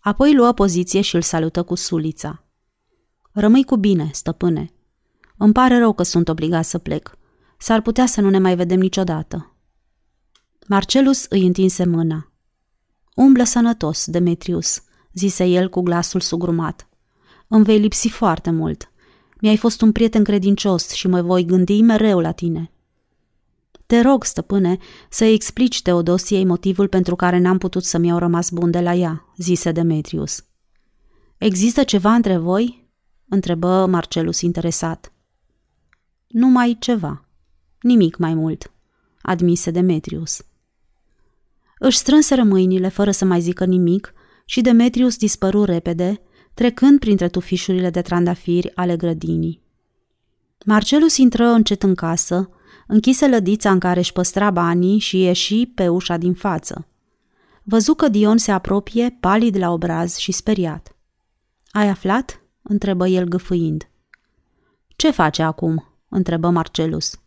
Apoi luă poziție și îl salută cu sulița. „Rămâi cu bine, stăpâne. Îmi pare rău că sunt obligat să plec. S-ar putea să nu ne mai vedem niciodată." Marcellus îi întinse mâna. „Umblă sănătos, Demetrius," zise el cu glasul sugrumat. „Îmi vei lipsi foarte mult. Mi-ai fost un prieten credincios și mă voi gândi mereu la tine. Te rog, stăpâne, să-i explici Teodosiei motivul pentru care n-am putut să-mi iau rămas bun de la ea," zise Demetrius. „Există ceva între voi?" întrebă Marcellus interesat. „Numai ceva. Nimic mai mult," admise Demetrius. Își strânseră mâinile fără să mai zică nimic și Demetrius dispăru repede, trecând printre tufișurile de trandafiri ale grădinii. Marcellus intră încet în casă, închise lădița în care își păstra banii și ieși pe ușa din față. Văzu că Dion se apropie, palid la obraz și speriat. „Ai aflat?" întrebă el gâfâind. „Ce face acum?" întrebă Marcellus.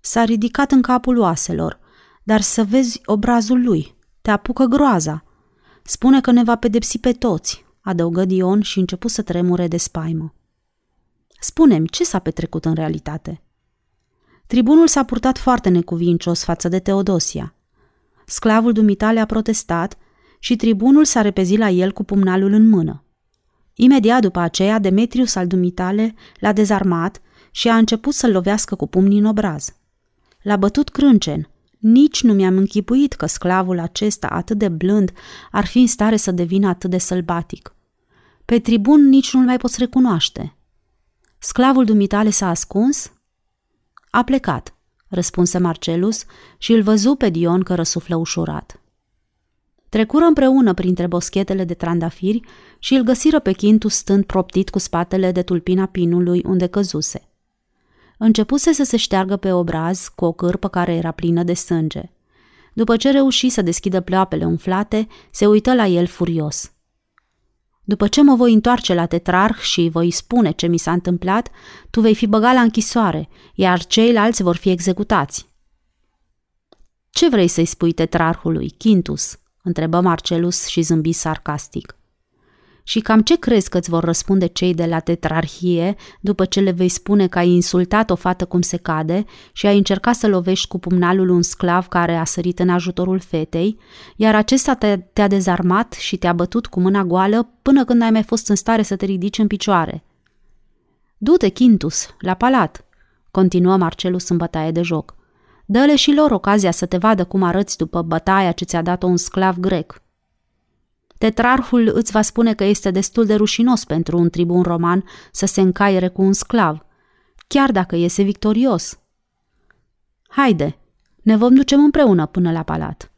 „S-a ridicat în capul oaselor, dar să vezi obrazul lui, te apucă groaza. Spune că ne va pedepsi pe toți," adăugă Dion și începu să tremure de spaimă. „Spune-mi, ce s-a petrecut în realitate?" Tribunul s-a purtat foarte necuvincios față de Teodosia. Sclavul dumitale a protestat și tribunul s-a repezit la el cu pumnalul în mână. Imediat după aceea, Demetrius al dumitale l-a dezarmat și a început să-l lovească cu pumnii în obraz. L-a bătut crâncen. Nici nu mi-am închipuit că sclavul acesta, atât de blând, ar fi în stare să devină atât de sălbatic. Pe tribun nici nu-l mai poți recunoaște. „Sclavul dumitale s-a ascuns?" „A plecat," răspunse Marcellus și îl văzu pe Dion că răsuflă ușurat. Trecură împreună printre boschetele de trandafiri și îl găsiră pe Quintus stând proptit cu spatele de tulpina pinului unde căzuse. Începuse să se șteargă pe obraz cu o cârpă care era plină de sânge. După ce reuși să deschidă pleoapele umflate, se uită la el furios. „După ce mă voi întoarce la tetrarh și voi spune ce mi s-a întâmplat, tu vei fi băgat la închisoare, iar ceilalți vor fi executați." „Ce vrei să-i spui tetrarhului, Quintus?" întrebă Marcellus și zâmbi sarcastic. „Și cam ce crezi că-ți vor răspunde cei de la tetrarhie după ce le vei spune că ai insultat o fată cum se cade și ai încercat să lovești cu pumnalul un sclav care a sărit în ajutorul fetei, iar acesta te-a dezarmat și te-a bătut cu mâna goală până când n-ai mai fost în stare să te ridici în picioare?" „Du-te, Quintus, la palat," continuă Marcellus în bătaie de joc. „Dă-le și lor ocazia să te vadă cum arăți după bătaia ce ți-a dat-o un sclav grec. Tetrarhul îți va spune că este destul de rușinos pentru un tribun roman să se încaiere cu un sclav, chiar dacă iese victorios. Haide, ne vom duce împreună până la palat.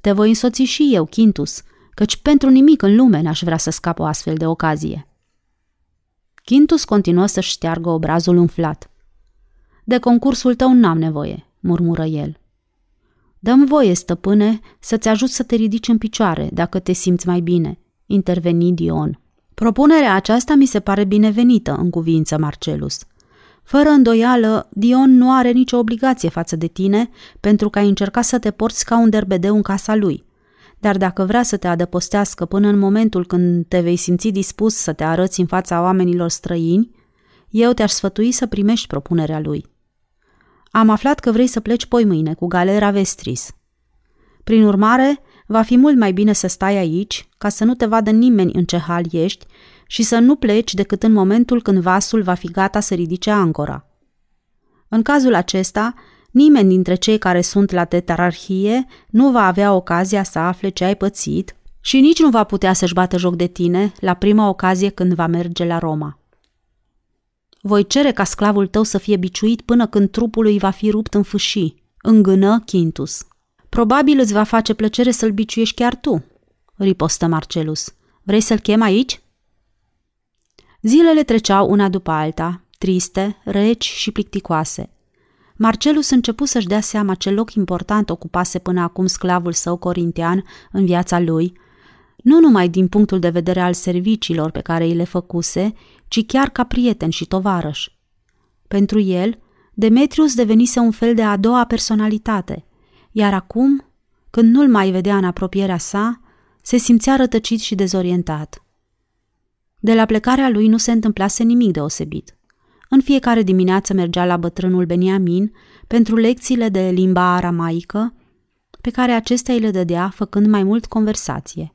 Te voi însoți și eu, Quintus, căci pentru nimic în lume n-aș vrea să scap o astfel de ocazie." Quintus continuă să-și șteargă obrazul umflat. „De concursul tău n-am nevoie," murmură el. „Dă-mi voie, stăpâne, să-ți ajut să te ridici în picioare, dacă te simți mai bine," interveni Dion. „Propunerea aceasta mi se pare binevenită," în cuvință Marcellus. „Fără îndoială, Dion nu are nicio obligație față de tine pentru că ai încercat să te porți ca un derbedeu în casa lui. Dar dacă vrea să te adăpostească până în momentul când te vei simți dispus să te arăți în fața oamenilor străini, eu te-aș sfătui să primești propunerea lui. Am aflat că vrei să pleci poimâine cu galera Vestris. Prin urmare, va fi mult mai bine să stai aici, ca să nu te vadă nimeni în ce hal ești și să nu pleci decât în momentul când vasul va fi gata să ridice ancora. În cazul acesta, nimeni dintre cei care sunt la tetrarhie nu va avea ocazia să afle ce ai pățit și nici nu va putea să-și bată joc de tine la prima ocazie când va merge la Roma. Voi cere ca sclavul tău să fie biciuit până când trupul lui va fi rupt în fâșii," îngână Quintus. „Probabil îți va face plăcere să-l biciuiești chiar tu," ripostă Marcellus. „Vrei să-l chem aici?" Zilele treceau una după alta, triste, reci și plicticoase. Marcellus începu să-și dea seama ce loc important ocupase până acum sclavul său corintean în viața lui, nu numai din punctul de vedere al serviciilor pe care îi le făcuse, ci chiar ca prieten și tovarăș. Pentru el, Demetrius devenise un fel de a doua personalitate, iar acum, când nu-l mai vedea în apropierea sa, se simțea rătăcit și dezorientat. De la plecarea lui nu se întâmplase nimic deosebit. În fiecare dimineață mergea la bătrânul Beniamin pentru lecțiile de limba aramaică, pe care acesta îi le dădea făcând mai mult conversație.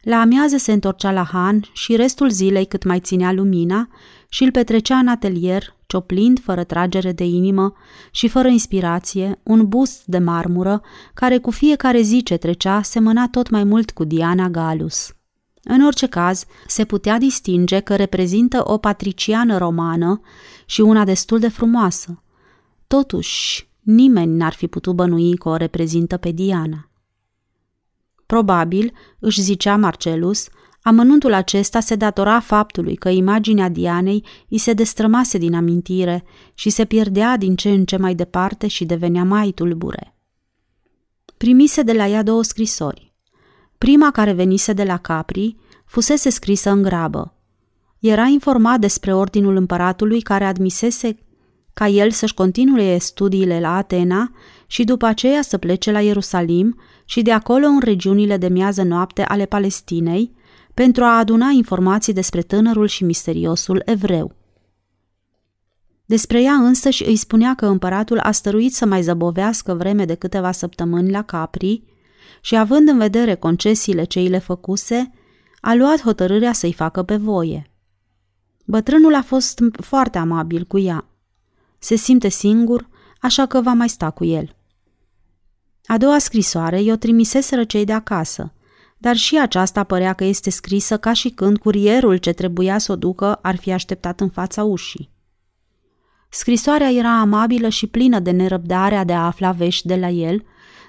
La amiază se întorcea la Han și restul zilei cât mai ținea lumina și îl petrecea în atelier, cioplind fără tragere de inimă și fără inspirație un bust de marmură care cu fiecare zi ce trecea semăna tot mai mult cu Diana Gallus. În orice caz, se putea distinge că reprezintă o patriciană romană și una destul de frumoasă. Totuși, nimeni n-ar fi putut bănui că o reprezintă pe Diana. Probabil, își zicea Marcellus, Amănuntul acesta se datora faptului că imaginea Dianei îi se destrămase din amintire și se pierdea din ce în ce mai departe și devenea mai tulbure. Primise de la ea 2 scrisori. Prima, care venise de la Capri, fusese scrisă în grabă. Era informat despre ordinul împăratului care admisese ca el să-și continue studiile la Atena și după aceea să plece la Ierusalim și de acolo în regiunile de miază-noapte ale Palestinei, pentru a aduna informații despre tânărul și misteriosul evreu. Despre ea însăși îi spunea că împăratul a stăruit să mai zăbovească vreme de câteva săptămâni la Capri și, având în vedere concesiile ce îi le făcuse, a luat hotărârea să-i facă pe voie. Bătrânul a fost foarte amabil cu ea. Se simte singur, așa că va mai sta cu el. A 2-a scrisoare i-o trimiseseră cei de acasă, dar și aceasta părea că este scrisă ca și când curierul ce trebuia să o ducă ar fi așteptat în fața ușii. Scrisoarea era amabilă și plină de nerăbdarea de a afla vești de la el,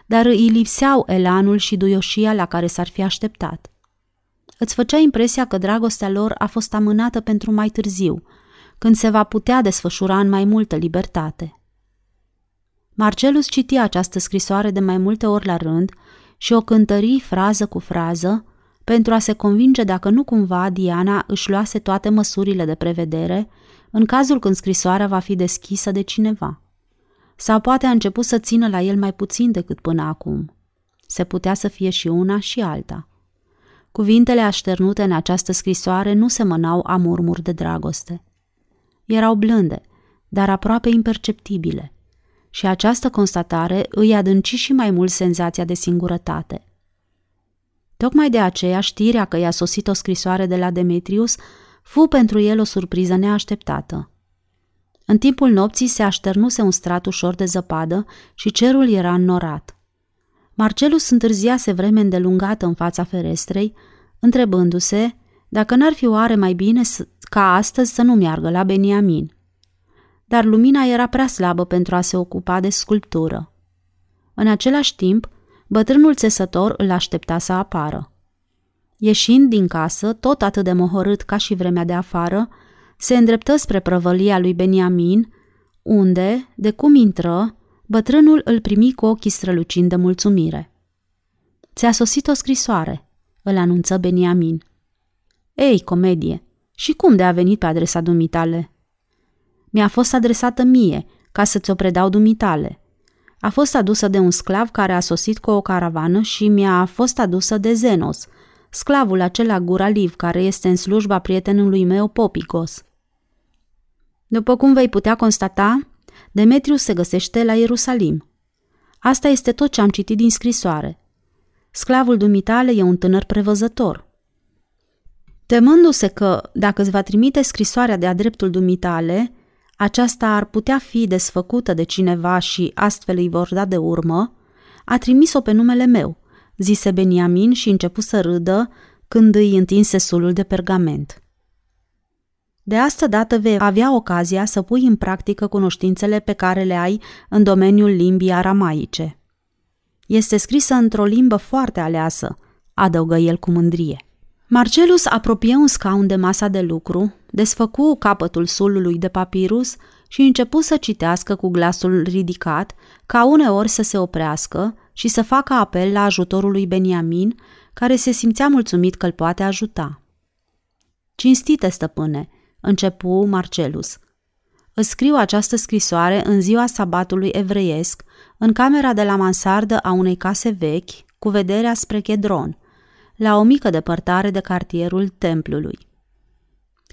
dar îi lipseau elanul și duioșia la care s-ar fi așteptat. Îți făcea impresia că dragostea lor a fost amânată pentru mai târziu, când se va putea desfășura în mai multă libertate. Marcellus citia această scrisoare de mai multe ori la rând și o cântări frază cu frază pentru a se convinge dacă nu cumva Diana își luase toate măsurile de prevedere în cazul când scrisoarea va fi deschisă de cineva. Sau poate a început să țină la el mai puțin decât până acum. Se putea să fie și una și alta. Cuvintele așternute în această scrisoare nu semănau a murmuri de dragoste. Erau blânde, dar aproape imperceptibile, și această constatare îi adânci și mai mult senzația de singurătate. Tocmai de aceea știrea că i-a sosit o scrisoare de la Demetrius fu pentru el o surpriză neașteptată. În timpul nopții se așternuse un strat ușor de zăpadă și cerul era înnorat. Marcellus întârziase vreme îndelungată în fața ferestrei, întrebându-se dacă n-ar fi oare mai bine ca astăzi să nu meargă la Beniamin. Dar lumina era prea slabă pentru a se ocupa de sculptură. În același timp, bătrânul țesător îl aștepta să apară. Ieșind din casă, tot atât de mohorât ca și vremea de afară, se îndreptă spre prăvălia lui Beniamin, unde, de cum intră, bătrânul îl primi cu ochii strălucind de mulțumire. "Ți-a sosit o scrisoare," îl anunță Beniamin. "Ei, comedie, și cum de a venit pe adresa dumitale?" "Mi-a fost adresată mie, ca să ți-o predau dumitale. A fost adusă de un sclav care a sosit cu o caravană și mi-a fost adusă de Zenos, sclavul acela guraliv care este în slujba prietenului meu Popicos. După cum vei putea constata, Demetrius se găsește la Ierusalim. Asta este tot ce am citit din scrisoare. Sclavul dumitale e un tânăr prevăzător. Temându-se că, dacă îți va trimite scrisoarea de-a dreptul dumitale, aceasta ar putea fi desfăcută de cineva și astfel îi vor da de urmă, a trimis-o pe numele meu," zise Beniamin și începu să râdă când îi întinse sulul de pergament. "De asta dată vei avea ocazia să pui în practică cunoștințele pe care le ai în domeniul limbii aramaice. Este scrisă într-o limbă foarte aleasă," adăugă el cu mândrie. Marcellus apropie un scaun de masa de lucru, desfăcu capătul sulului de papirus și începu să citească cu glasul ridicat, ca uneori să se oprească și să facă apel la ajutorul lui Beniamin, care se simțea mulțumit că îl poate ajuta. "Cinstite stăpâne," începu Marcellus, "îți scriu această scrisoare în ziua sabatului evreiesc, în camera de la mansardă a unei case vechi, cu vederea spre Chedron, la o mică depărtare de cartierul templului.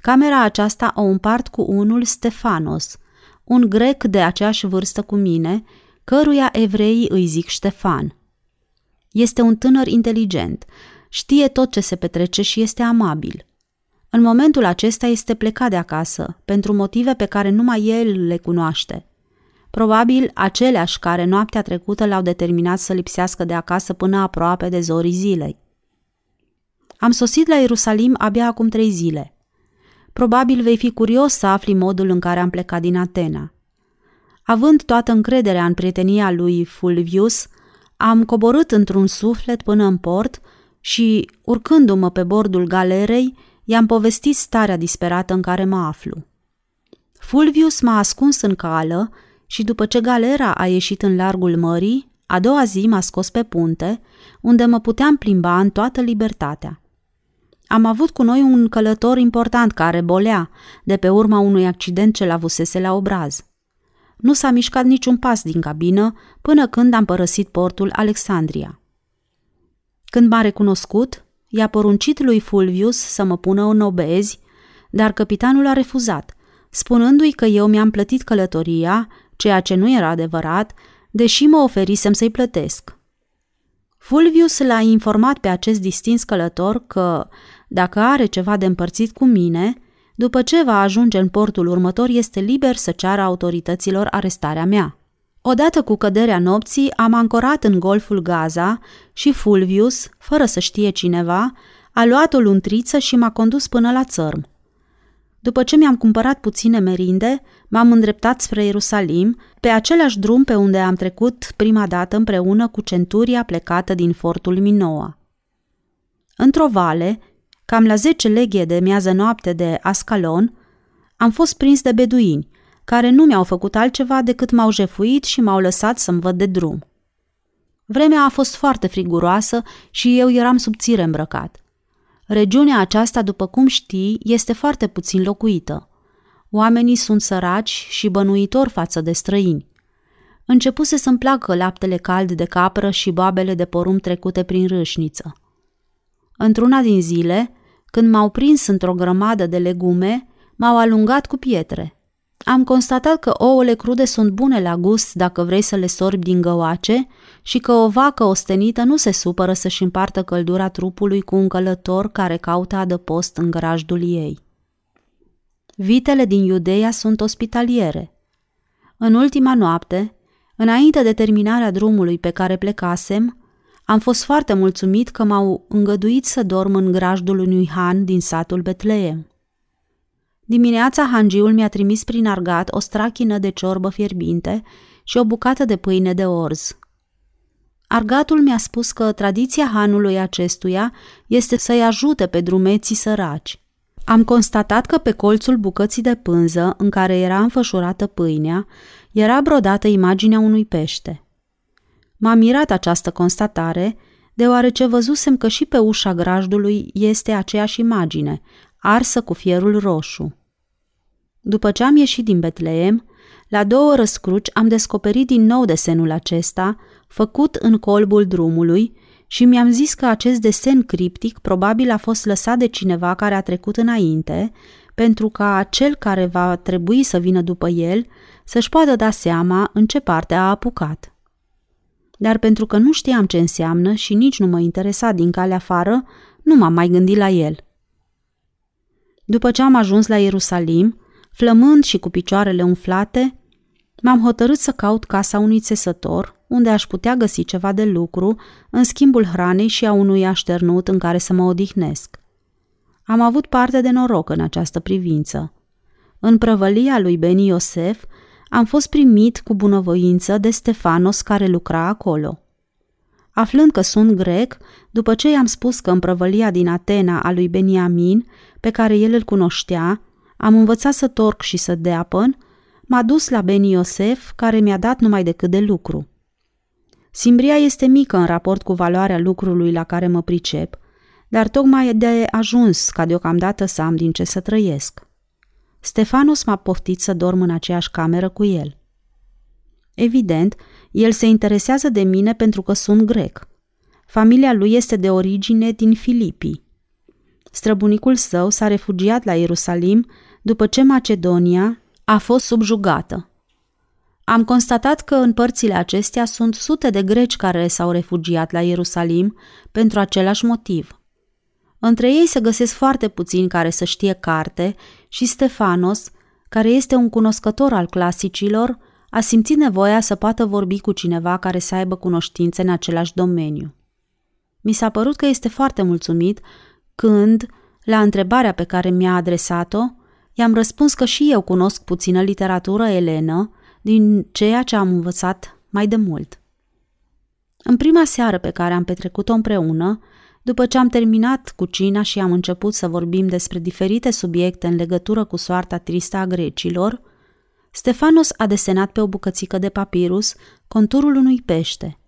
Camera aceasta o împart cu unul Stefanos, un grec de aceeași vârstă cu mine, căruia evreii îi zic Ștefan. Este un tânăr inteligent, știe tot ce se petrece și este amabil. În momentul acesta este plecat de acasă, pentru motive pe care numai el le cunoaște. Probabil aceleași care noaptea trecută l-au determinat să lipsească de acasă până aproape de zorii zilei. Am sosit la Ierusalim abia acum 3 zile. Probabil vei fi curios să afli modul în care am plecat din Atena. Având toată încrederea în prietenia lui Fulvius, am coborât într-un suflet până în port și, urcându-mă pe bordul galerei, i-am povestit starea disperată în care mă aflu. Fulvius m-a ascuns în cală și, după ce galera a ieșit în largul mării, a doua zi m-a scos pe punte, unde mă puteam plimba în toată libertatea. Am avut cu noi un călător important care bolea, de pe urma unui accident ce l-avusese la obraz. Nu s-a mișcat niciun pas din cabină până când am părăsit portul Alexandria. Când m-a recunoscut, i-a poruncit lui Fulvius să mă pună în obezi, dar capitanul a refuzat, spunându-i că eu mi-am plătit călătoria, ceea ce nu era adevărat, deși mă oferisem să-i plătesc. Fulvius l-a informat pe acest distins călător că, dacă are ceva de împărțit cu mine, după ce va ajunge în portul următor, este liber să ceară autorităților arestarea mea. Odată cu căderea nopții, am ancorat în golful Gaza și Fulvius, fără să știe cineva, a luat o luntriță și m-a condus până la țărm. După ce mi-am cumpărat puține merinde, m-am îndreptat spre Ierusalim, pe același drum pe unde am trecut prima dată împreună cu centuria plecată din fortul Minoa. Într-o vale, cam la 10 leghe de miazănoapte de Ascalon, am fost prins de beduini, care nu mi-au făcut altceva decât m-au jefuit și m-au lăsat să-mi văd de drum. Vremea a fost foarte friguroasă și eu eram subțire îmbrăcat. Regiunea aceasta, după cum știi, este foarte puțin locuită. Oamenii sunt săraci și bănuitori față de străini. Începuse să-mi placă laptele cald de capră și boabele de porumb trecute prin râșniță. Într-una din zile, când m-au prins într-o grămadă de legume, m-au alungat cu pietre. Am constatat că ouăle crude sunt bune la gust dacă vrei să le sorbi din găoace și că o vacă ostenită nu se supără să-și împartă căldura trupului cu un călător care caută adăpost în grajdul ei. Vitele din Iudeia sunt ospitaliere. În ultima noapte, înainte de terminarea drumului pe care plecasem, am fost foarte mulțumit că m-au îngăduit să dorm în grajdul unui han din satul Betleem. Dimineața hangiul mi-a trimis prin argat o strachină de ciorbă fierbinte și o bucată de pâine de orz. Argatul mi-a spus că tradiția hanului acestuia este să-i ajute pe drumeții săraci. Am constatat că pe colțul bucății de pânză în care era înfășurată pâinea era brodată imaginea unui pește. M-a mirat această constatare, deoarece văzusem că și pe ușa grajdului este aceeași imagine, arsă cu fierul roșu. După ce am ieșit din Betleem, la 2 răscruci am descoperit din nou desenul acesta, făcut în colbul drumului, și mi-am zis că acest desen criptic probabil a fost lăsat de cineva care a trecut înainte, pentru ca cel care va trebui să vină după el să-și poată da seama în ce parte a apucat. Dar pentru că nu știam ce înseamnă și nici nu mă interesa din calea afară, nu m-am mai gândit la el. După ce am ajuns la Ierusalim, flămând și cu picioarele umflate, m-am hotărât să caut casa unui țesător, unde aș putea găsi ceva de lucru în schimbul hranei și a unui așternut în care să mă odihnesc. Am avut parte de noroc în această privință. În prăvălia lui Beni Iosef am fost primit cu bunăvoință de Stefanos care lucra acolo. Aflând că sunt grec, după ce i-am spus că în prăvălia din Atena a lui Beniamin, pe care el îl cunoștea, am învățat să torc și să deapăn, m-a dus la Beni Iosef, care mi-a dat numai decât de lucru. Simbria este mică în raport cu valoarea lucrului la care mă pricep, dar tocmai de ajuns ca deocamdată să am din ce să trăiesc. Stefanos m-a poftit să dorm în aceeași cameră cu el. Evident, el se interesează de mine pentru că sunt grec. Familia lui este de origine din Filipii. Străbunicul său s-a refugiat la Ierusalim după ce Macedonia a fost subjugată. Am constatat că în părțile acestea sunt sute de greci care s-au refugiat la Ierusalim pentru același motiv. Între ei se găsesc foarte puțini care să știe carte și Stefanos, care este un cunoscător al clasicilor, a simțit nevoia să poată vorbi cu cineva care să aibă cunoștințe în același domeniu. Mi s-a părut că este foarte mulțumit când, la întrebarea pe care mi-a adresat-o, i-am răspuns că și eu cunosc puțină literatură elenă din ceea ce am învățat mai de mult. În prima seară pe care am petrecut-o împreună, După ce am terminat cu cina și am început să vorbim despre diferite subiecte în legătură cu soarta tristă a grecilor, Stefanos a desenat pe o bucățică de papirus conturul unui pește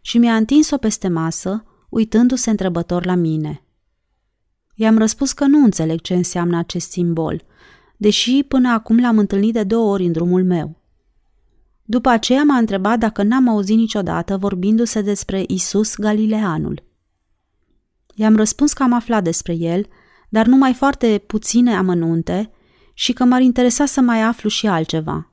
și mi-a întins-o peste masă, uitându-se întrebător la mine. I-am răspuns că nu înțeleg ce înseamnă acest simbol, deși până acum l-am întâlnit de 2 ori în drumul meu. După aceea m-a întrebat dacă n-am auzit niciodată vorbindu-se despre Isus Galileanul. I-am răspuns că am aflat despre el, dar numai foarte puține amănunte și că m-ar interesa să mai aflu și altceva.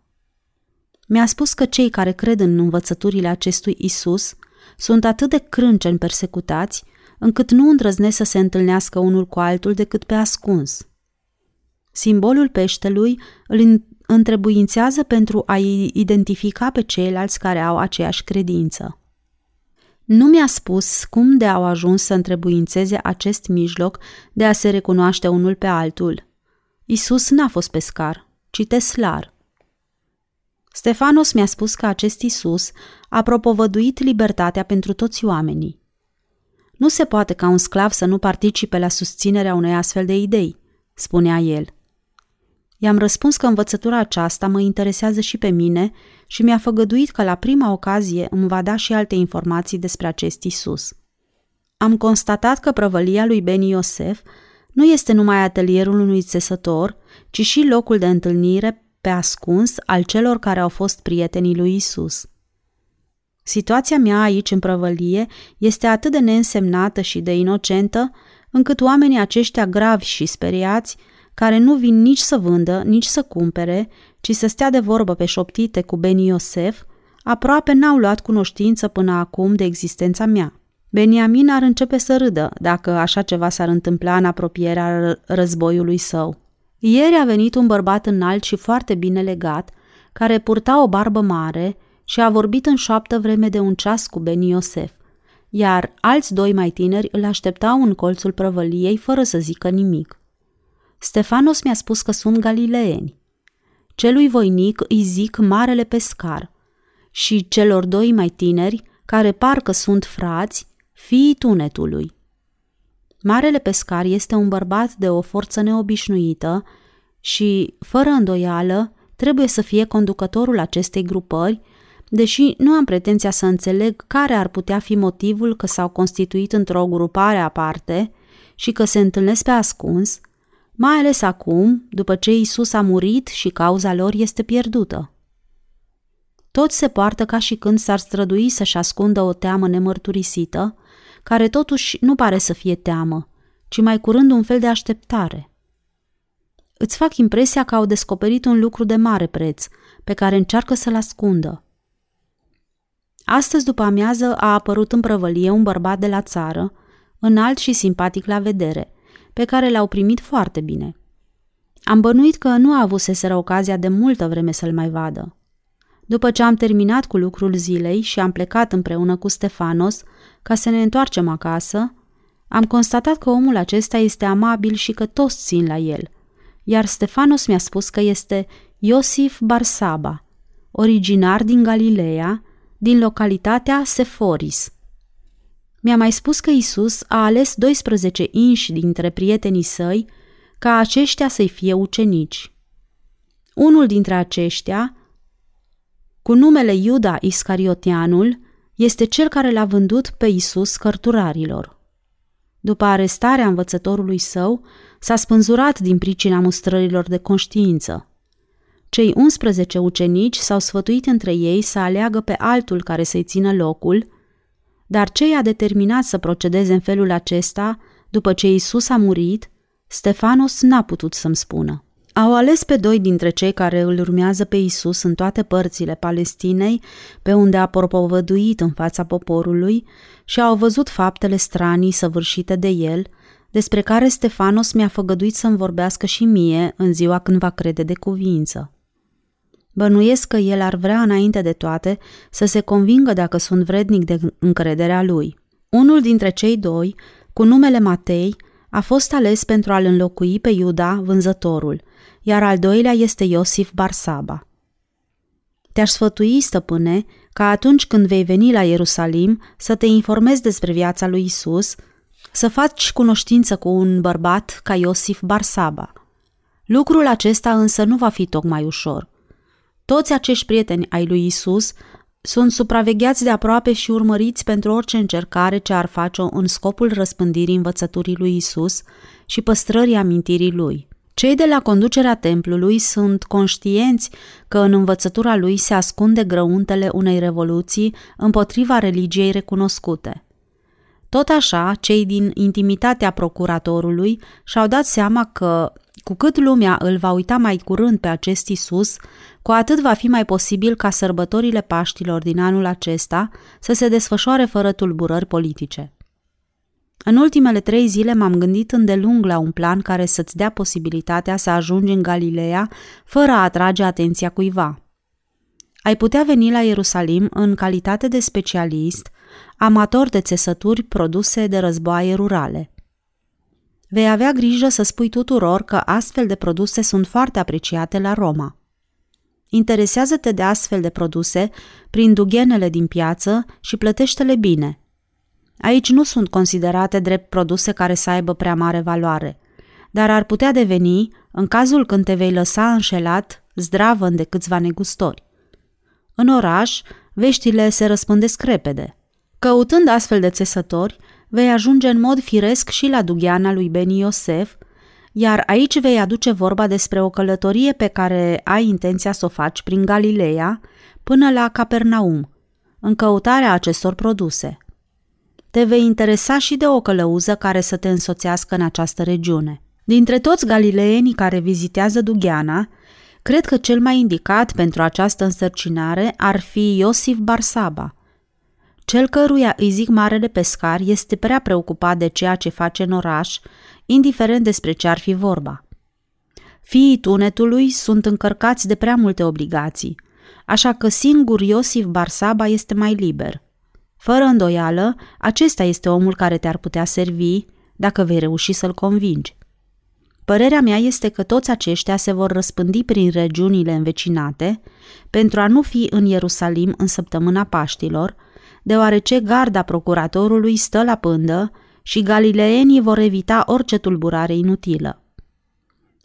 Mi-a spus că cei care cred în învățăturile acestui Isus sunt atât de crânceni persecutați, încât nu îndrăznesc să se întâlnească unul cu altul decât pe ascuns. Simbolul peștelui îl întrebuințează pentru a-i identifica pe ceilalți care au aceeași credință. Nu mi-a spus cum de au ajuns să întrebuințeze acest mijloc de a se recunoaște unul pe altul. Isus n-a fost pescar, ci teslar. Stefanos mi-a spus că acest Isus a propovăduit libertatea pentru toți oamenii. Nu se poate ca un sclav să nu participe la susținerea unei astfel de idei, spunea el. I-am răspuns că învățătura aceasta mă interesează și pe mine și mi-a făgăduit că la prima ocazie îmi va da și alte informații despre acest Isus. Am constatat că prăvălia lui Beni Iosef nu este numai atelierul unui țesător, ci și locul de întâlnire pe ascuns al celor care au fost prietenii lui Isus. Situația mea aici în prăvălie este atât de neînsemnată și de inocentă, încât oamenii aceștia gravi și speriați, care nu vin nici să vândă, nici să cumpere, ci să stea de vorbă pe șoptite cu Beni Iosef, aproape n-au luat cunoștință până acum de existența mea. Beniamin ar începe să râdă dacă așa ceva s-ar întâmpla în apropierea războiului său. Ieri a venit un bărbat înalt și foarte bine legat, care purta o barbă mare și a vorbit în șoaptă vreme de 1 ceas cu Beni Iosef, iar alți 2 mai tineri îl așteptau în colțul prăvăliei fără să zică nimic. Stefanos mi-a spus că sunt galileeni. Celui voinic îi zic marele pescar și celor 2 mai tineri, care parcă sunt frați, fiii tunetului. Marele pescar este un bărbat de o forță neobișnuită și, fără îndoială, trebuie să fie conducătorul acestei grupări, deși nu am pretenția să înțeleg care ar putea fi motivul că s-au constituit într-o grupare aparte și că se întâlnesc pe ascuns, mai ales acum, după ce Isus a murit și cauza lor este pierdută. Toți se poartă ca și când s-ar strădui să-și ascundă o teamă nemărturisită, care totuși nu pare să fie teamă, ci mai curând un fel de așteptare. Îți fac impresia că au descoperit un lucru de mare preț, pe care încearcă să-l ascundă. Astăzi după amiază a apărut în prăvălie un bărbat de la țară, înalt și simpatic la vedere, pe care l-au primit foarte bine. Am bănuit că nu avuseseră ocazia de multă vreme să-l mai vadă. După ce am terminat cu lucrul zilei și am plecat împreună cu Stefanos ca să ne întoarcem acasă, am constatat că omul acesta este amabil și că toți țin la el, iar Stefanos mi-a spus că este Iosif Barsaba, originar din Galileea, din localitatea Seforis. Mi-a mai spus că Isus a ales 12 inși dintre prietenii săi ca aceștia să-i fie ucenici. Unul dintre aceștia, cu numele Iuda Iscariotianul, este cel care l-a vândut pe Isus cărturarilor. După arestarea învățătorului său, s-a spânzurat din pricina mustrărilor de conștiință. Cei 11 ucenici s-au sfătuit între ei să aleagă pe altul care să-i țină locul, dar ce i-a determinat să procedeze în felul acesta, după ce Isus a murit, Stefanos n-a putut să-mi spună. Au ales pe 2 dintre cei care îl urmează pe Isus în toate părțile Palestinei, pe unde a propovăduit în fața poporului, și au văzut faptele stranii săvârșite de el, despre care Stefanos mi-a făgăduit să-mi vorbească și mie în ziua când va crede de cuvință. Bănuiesc că el ar vrea înainte de toate să se convingă dacă sunt vrednic de încrederea lui. Unul dintre cei 2, cu numele Matei, a fost ales pentru a-l înlocui pe Iuda, vânzătorul, iar al 2-lea este Iosif Barsaba. Te-aș sfătui, stăpâne, ca atunci când vei veni la Ierusalim să te informezi despre viața lui Isus, să faci cunoștință cu un bărbat ca Iosif Barsaba. Lucrul acesta însă nu va fi tocmai ușor. Toți acești prieteni ai lui Isus sunt supravegheați de aproape și urmăriți pentru orice încercare ce ar face-o în scopul răspândirii învățăturii lui Isus și păstrării amintirii lui. Cei de la conducerea templului sunt conștienți că în învățătura lui se ascunde grăuntele unei revoluții împotriva religiei recunoscute. Tot așa, cei din intimitatea procuratorului și-au dat seama că, cu cât lumea îl va uita mai curând pe acest Isus, cu atât va fi mai posibil ca sărbătorile Paștilor din anul acesta să se desfășoare fără tulburări politice. În ultimele 3 zile m-am gândit îndelung la un plan care să-ți dea posibilitatea să ajungi în Galileea fără a atrage atenția cuiva. Ai putea veni la Ierusalim în calitate de specialist, amator de țesături produse de războaie rurale. Vei avea grijă să spui tuturor că astfel de produse sunt foarte apreciate la Roma. Interesează-te de astfel de produse prin dughenele din piață și plătește-le bine. Aici nu sunt considerate drept produse care să aibă prea mare valoare, dar ar putea deveni, în cazul când te vei lăsa înșelat, zdravăn de câțiva negustori. În oraș, veștile se răspândesc repede. Căutând astfel de țesători, vei ajunge în mod firesc și la dugheana lui Beni Iosef, iar aici vei aduce vorba despre o călătorie pe care ai intenția să o faci prin Galileea până la Capernaum, în căutarea acestor produse. Te vei interesa și de o călăuză care să te însoțească în această regiune. Dintre toți galileenii care vizitează dugheana, cred că cel mai indicat pentru această însărcinare ar fi Iosif Barsaba, cel căruia îi zic marele pescar este prea preocupat de ceea ce face în oraș, indiferent despre ce ar fi vorba. Fiii tunetului sunt încărcați de prea multe obligații, așa că singur Iosif Barsaba este mai liber. Fără îndoială, acesta este omul care te-ar putea servi dacă vei reuși să-l convingi. Părerea mea este că toți aceștia se vor răspândi prin regiunile învecinate pentru a nu fi în Ierusalim în săptămâna Paștilor, deoarece garda procuratorului stă la pândă și galileenii vor evita orice tulburare inutilă.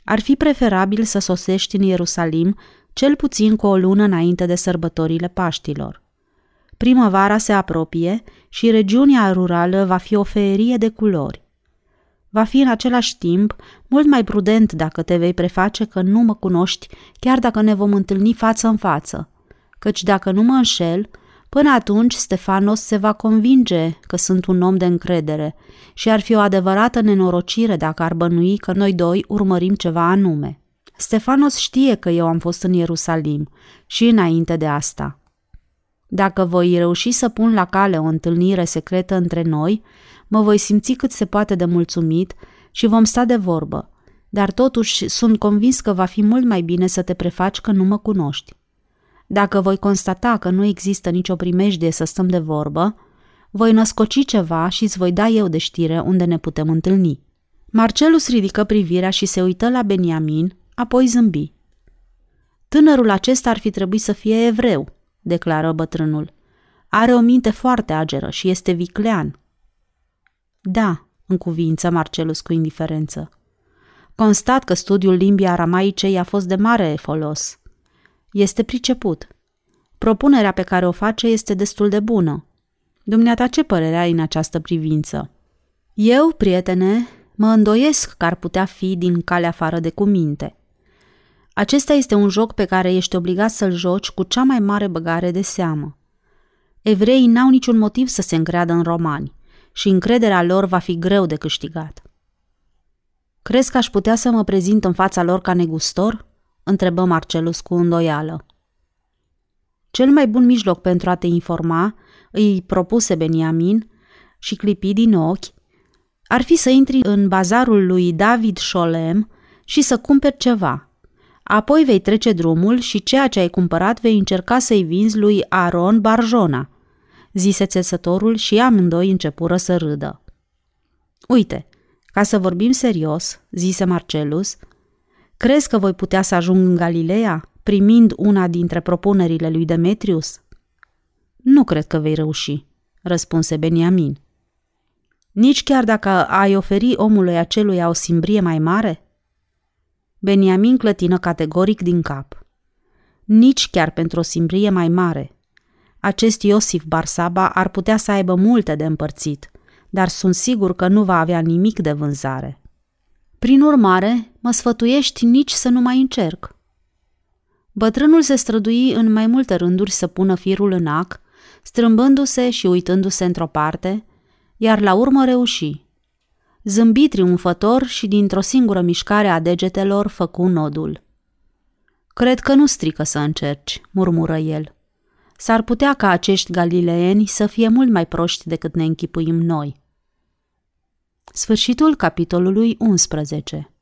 Ar fi preferabil să sosești în Ierusalim cel puțin cu o lună înainte de sărbătorile Paștilor. Primăvara se apropie și regiunea rurală va fi o feerie de culori. Va fi în același timp mult mai prudent dacă te vei preface că nu mă cunoști, chiar dacă ne vom întâlni față în față, căci dacă nu mă înșel, până atunci Stefanos se va convinge că sunt un om de încredere și ar fi o adevărată nenorocire dacă ar bănui că noi doi urmărim ceva anume. Stefanos știe că eu am fost în Ierusalim și înainte de asta. Dacă voi reuși să pun la cale o întâlnire secretă între noi, mă voi simți cât se poate de mulțumit și vom sta de vorbă, dar totuși sunt convins că va fi mult mai bine să te prefaci că nu mă cunoști. Dacă voi constata că nu există nicio primejdie să stăm de vorbă, voi născoci ceva și îți voi da eu de știre unde ne putem întâlni. Marcellus ridică privirea și se uită la Beniamin, apoi zâmbi. Tânărul acesta ar fi trebuit să fie evreu, declară bătrânul. Are o minte foarte ageră și este viclean. Da, încuviință Marcellus cu indiferență. Constat că studiul limbii aramaice i-a fost de mare folos. Este priceput. Propunerea pe care o face este destul de bună. Dumneata, ce părere ai în această privință? Eu, prietene, mă îndoiesc că ar putea fi din calea afară de cuminte. Acesta este un joc pe care ești obligat să-l joci cu cea mai mare băgare de seamă. Evreii n-au niciun motiv să se încreadă în romani și încrederea lor va fi greu de câștigat. Crezi că aș putea să mă prezint în fața lor ca negustor? Întrebă Marcellus cu îndoială. Cel mai bun mijloc pentru a te informa, îi propuse Beniamin și clipi din ochi, ar fi să intri în bazarul lui David Șolem și să cumperi ceva. Apoi vei trece drumul și ceea ce ai cumpărat vei încerca să-i vinzi lui Aron Barjona, zise țesătorul și amândoi începură să râdă. Uite, ca să vorbim serios, zise Marcellus, crezi că voi putea să ajung în Galileea, primind una dintre propunerile lui Demetrius? Nu cred că vei reuși, răspunse Beniamin. Nici chiar dacă ai oferi omului aceluia o simbrie mai mare? Beniamin clătină categoric din cap. Nici chiar pentru o simbrie mai mare. Acest Iosif Barsaba ar putea să aibă multe de împărțit, dar sunt sigur că nu va avea nimic de vânzare. Prin urmare, mă sfătuiești nici să nu mai încerc. Bătrânul se strădui în mai multe rânduri să pună firul în ac, strâmbându-se și uitându-se într-o parte, iar la urmă reuși. Zâmbi triumfător și dintr-o singură mișcare a degetelor făcu nodul. Cred că nu strică să încerci, murmură el. S-ar putea ca acești galileeni să fie mult mai proști decât ne închipuim noi. Sfârșitul capitolului 11.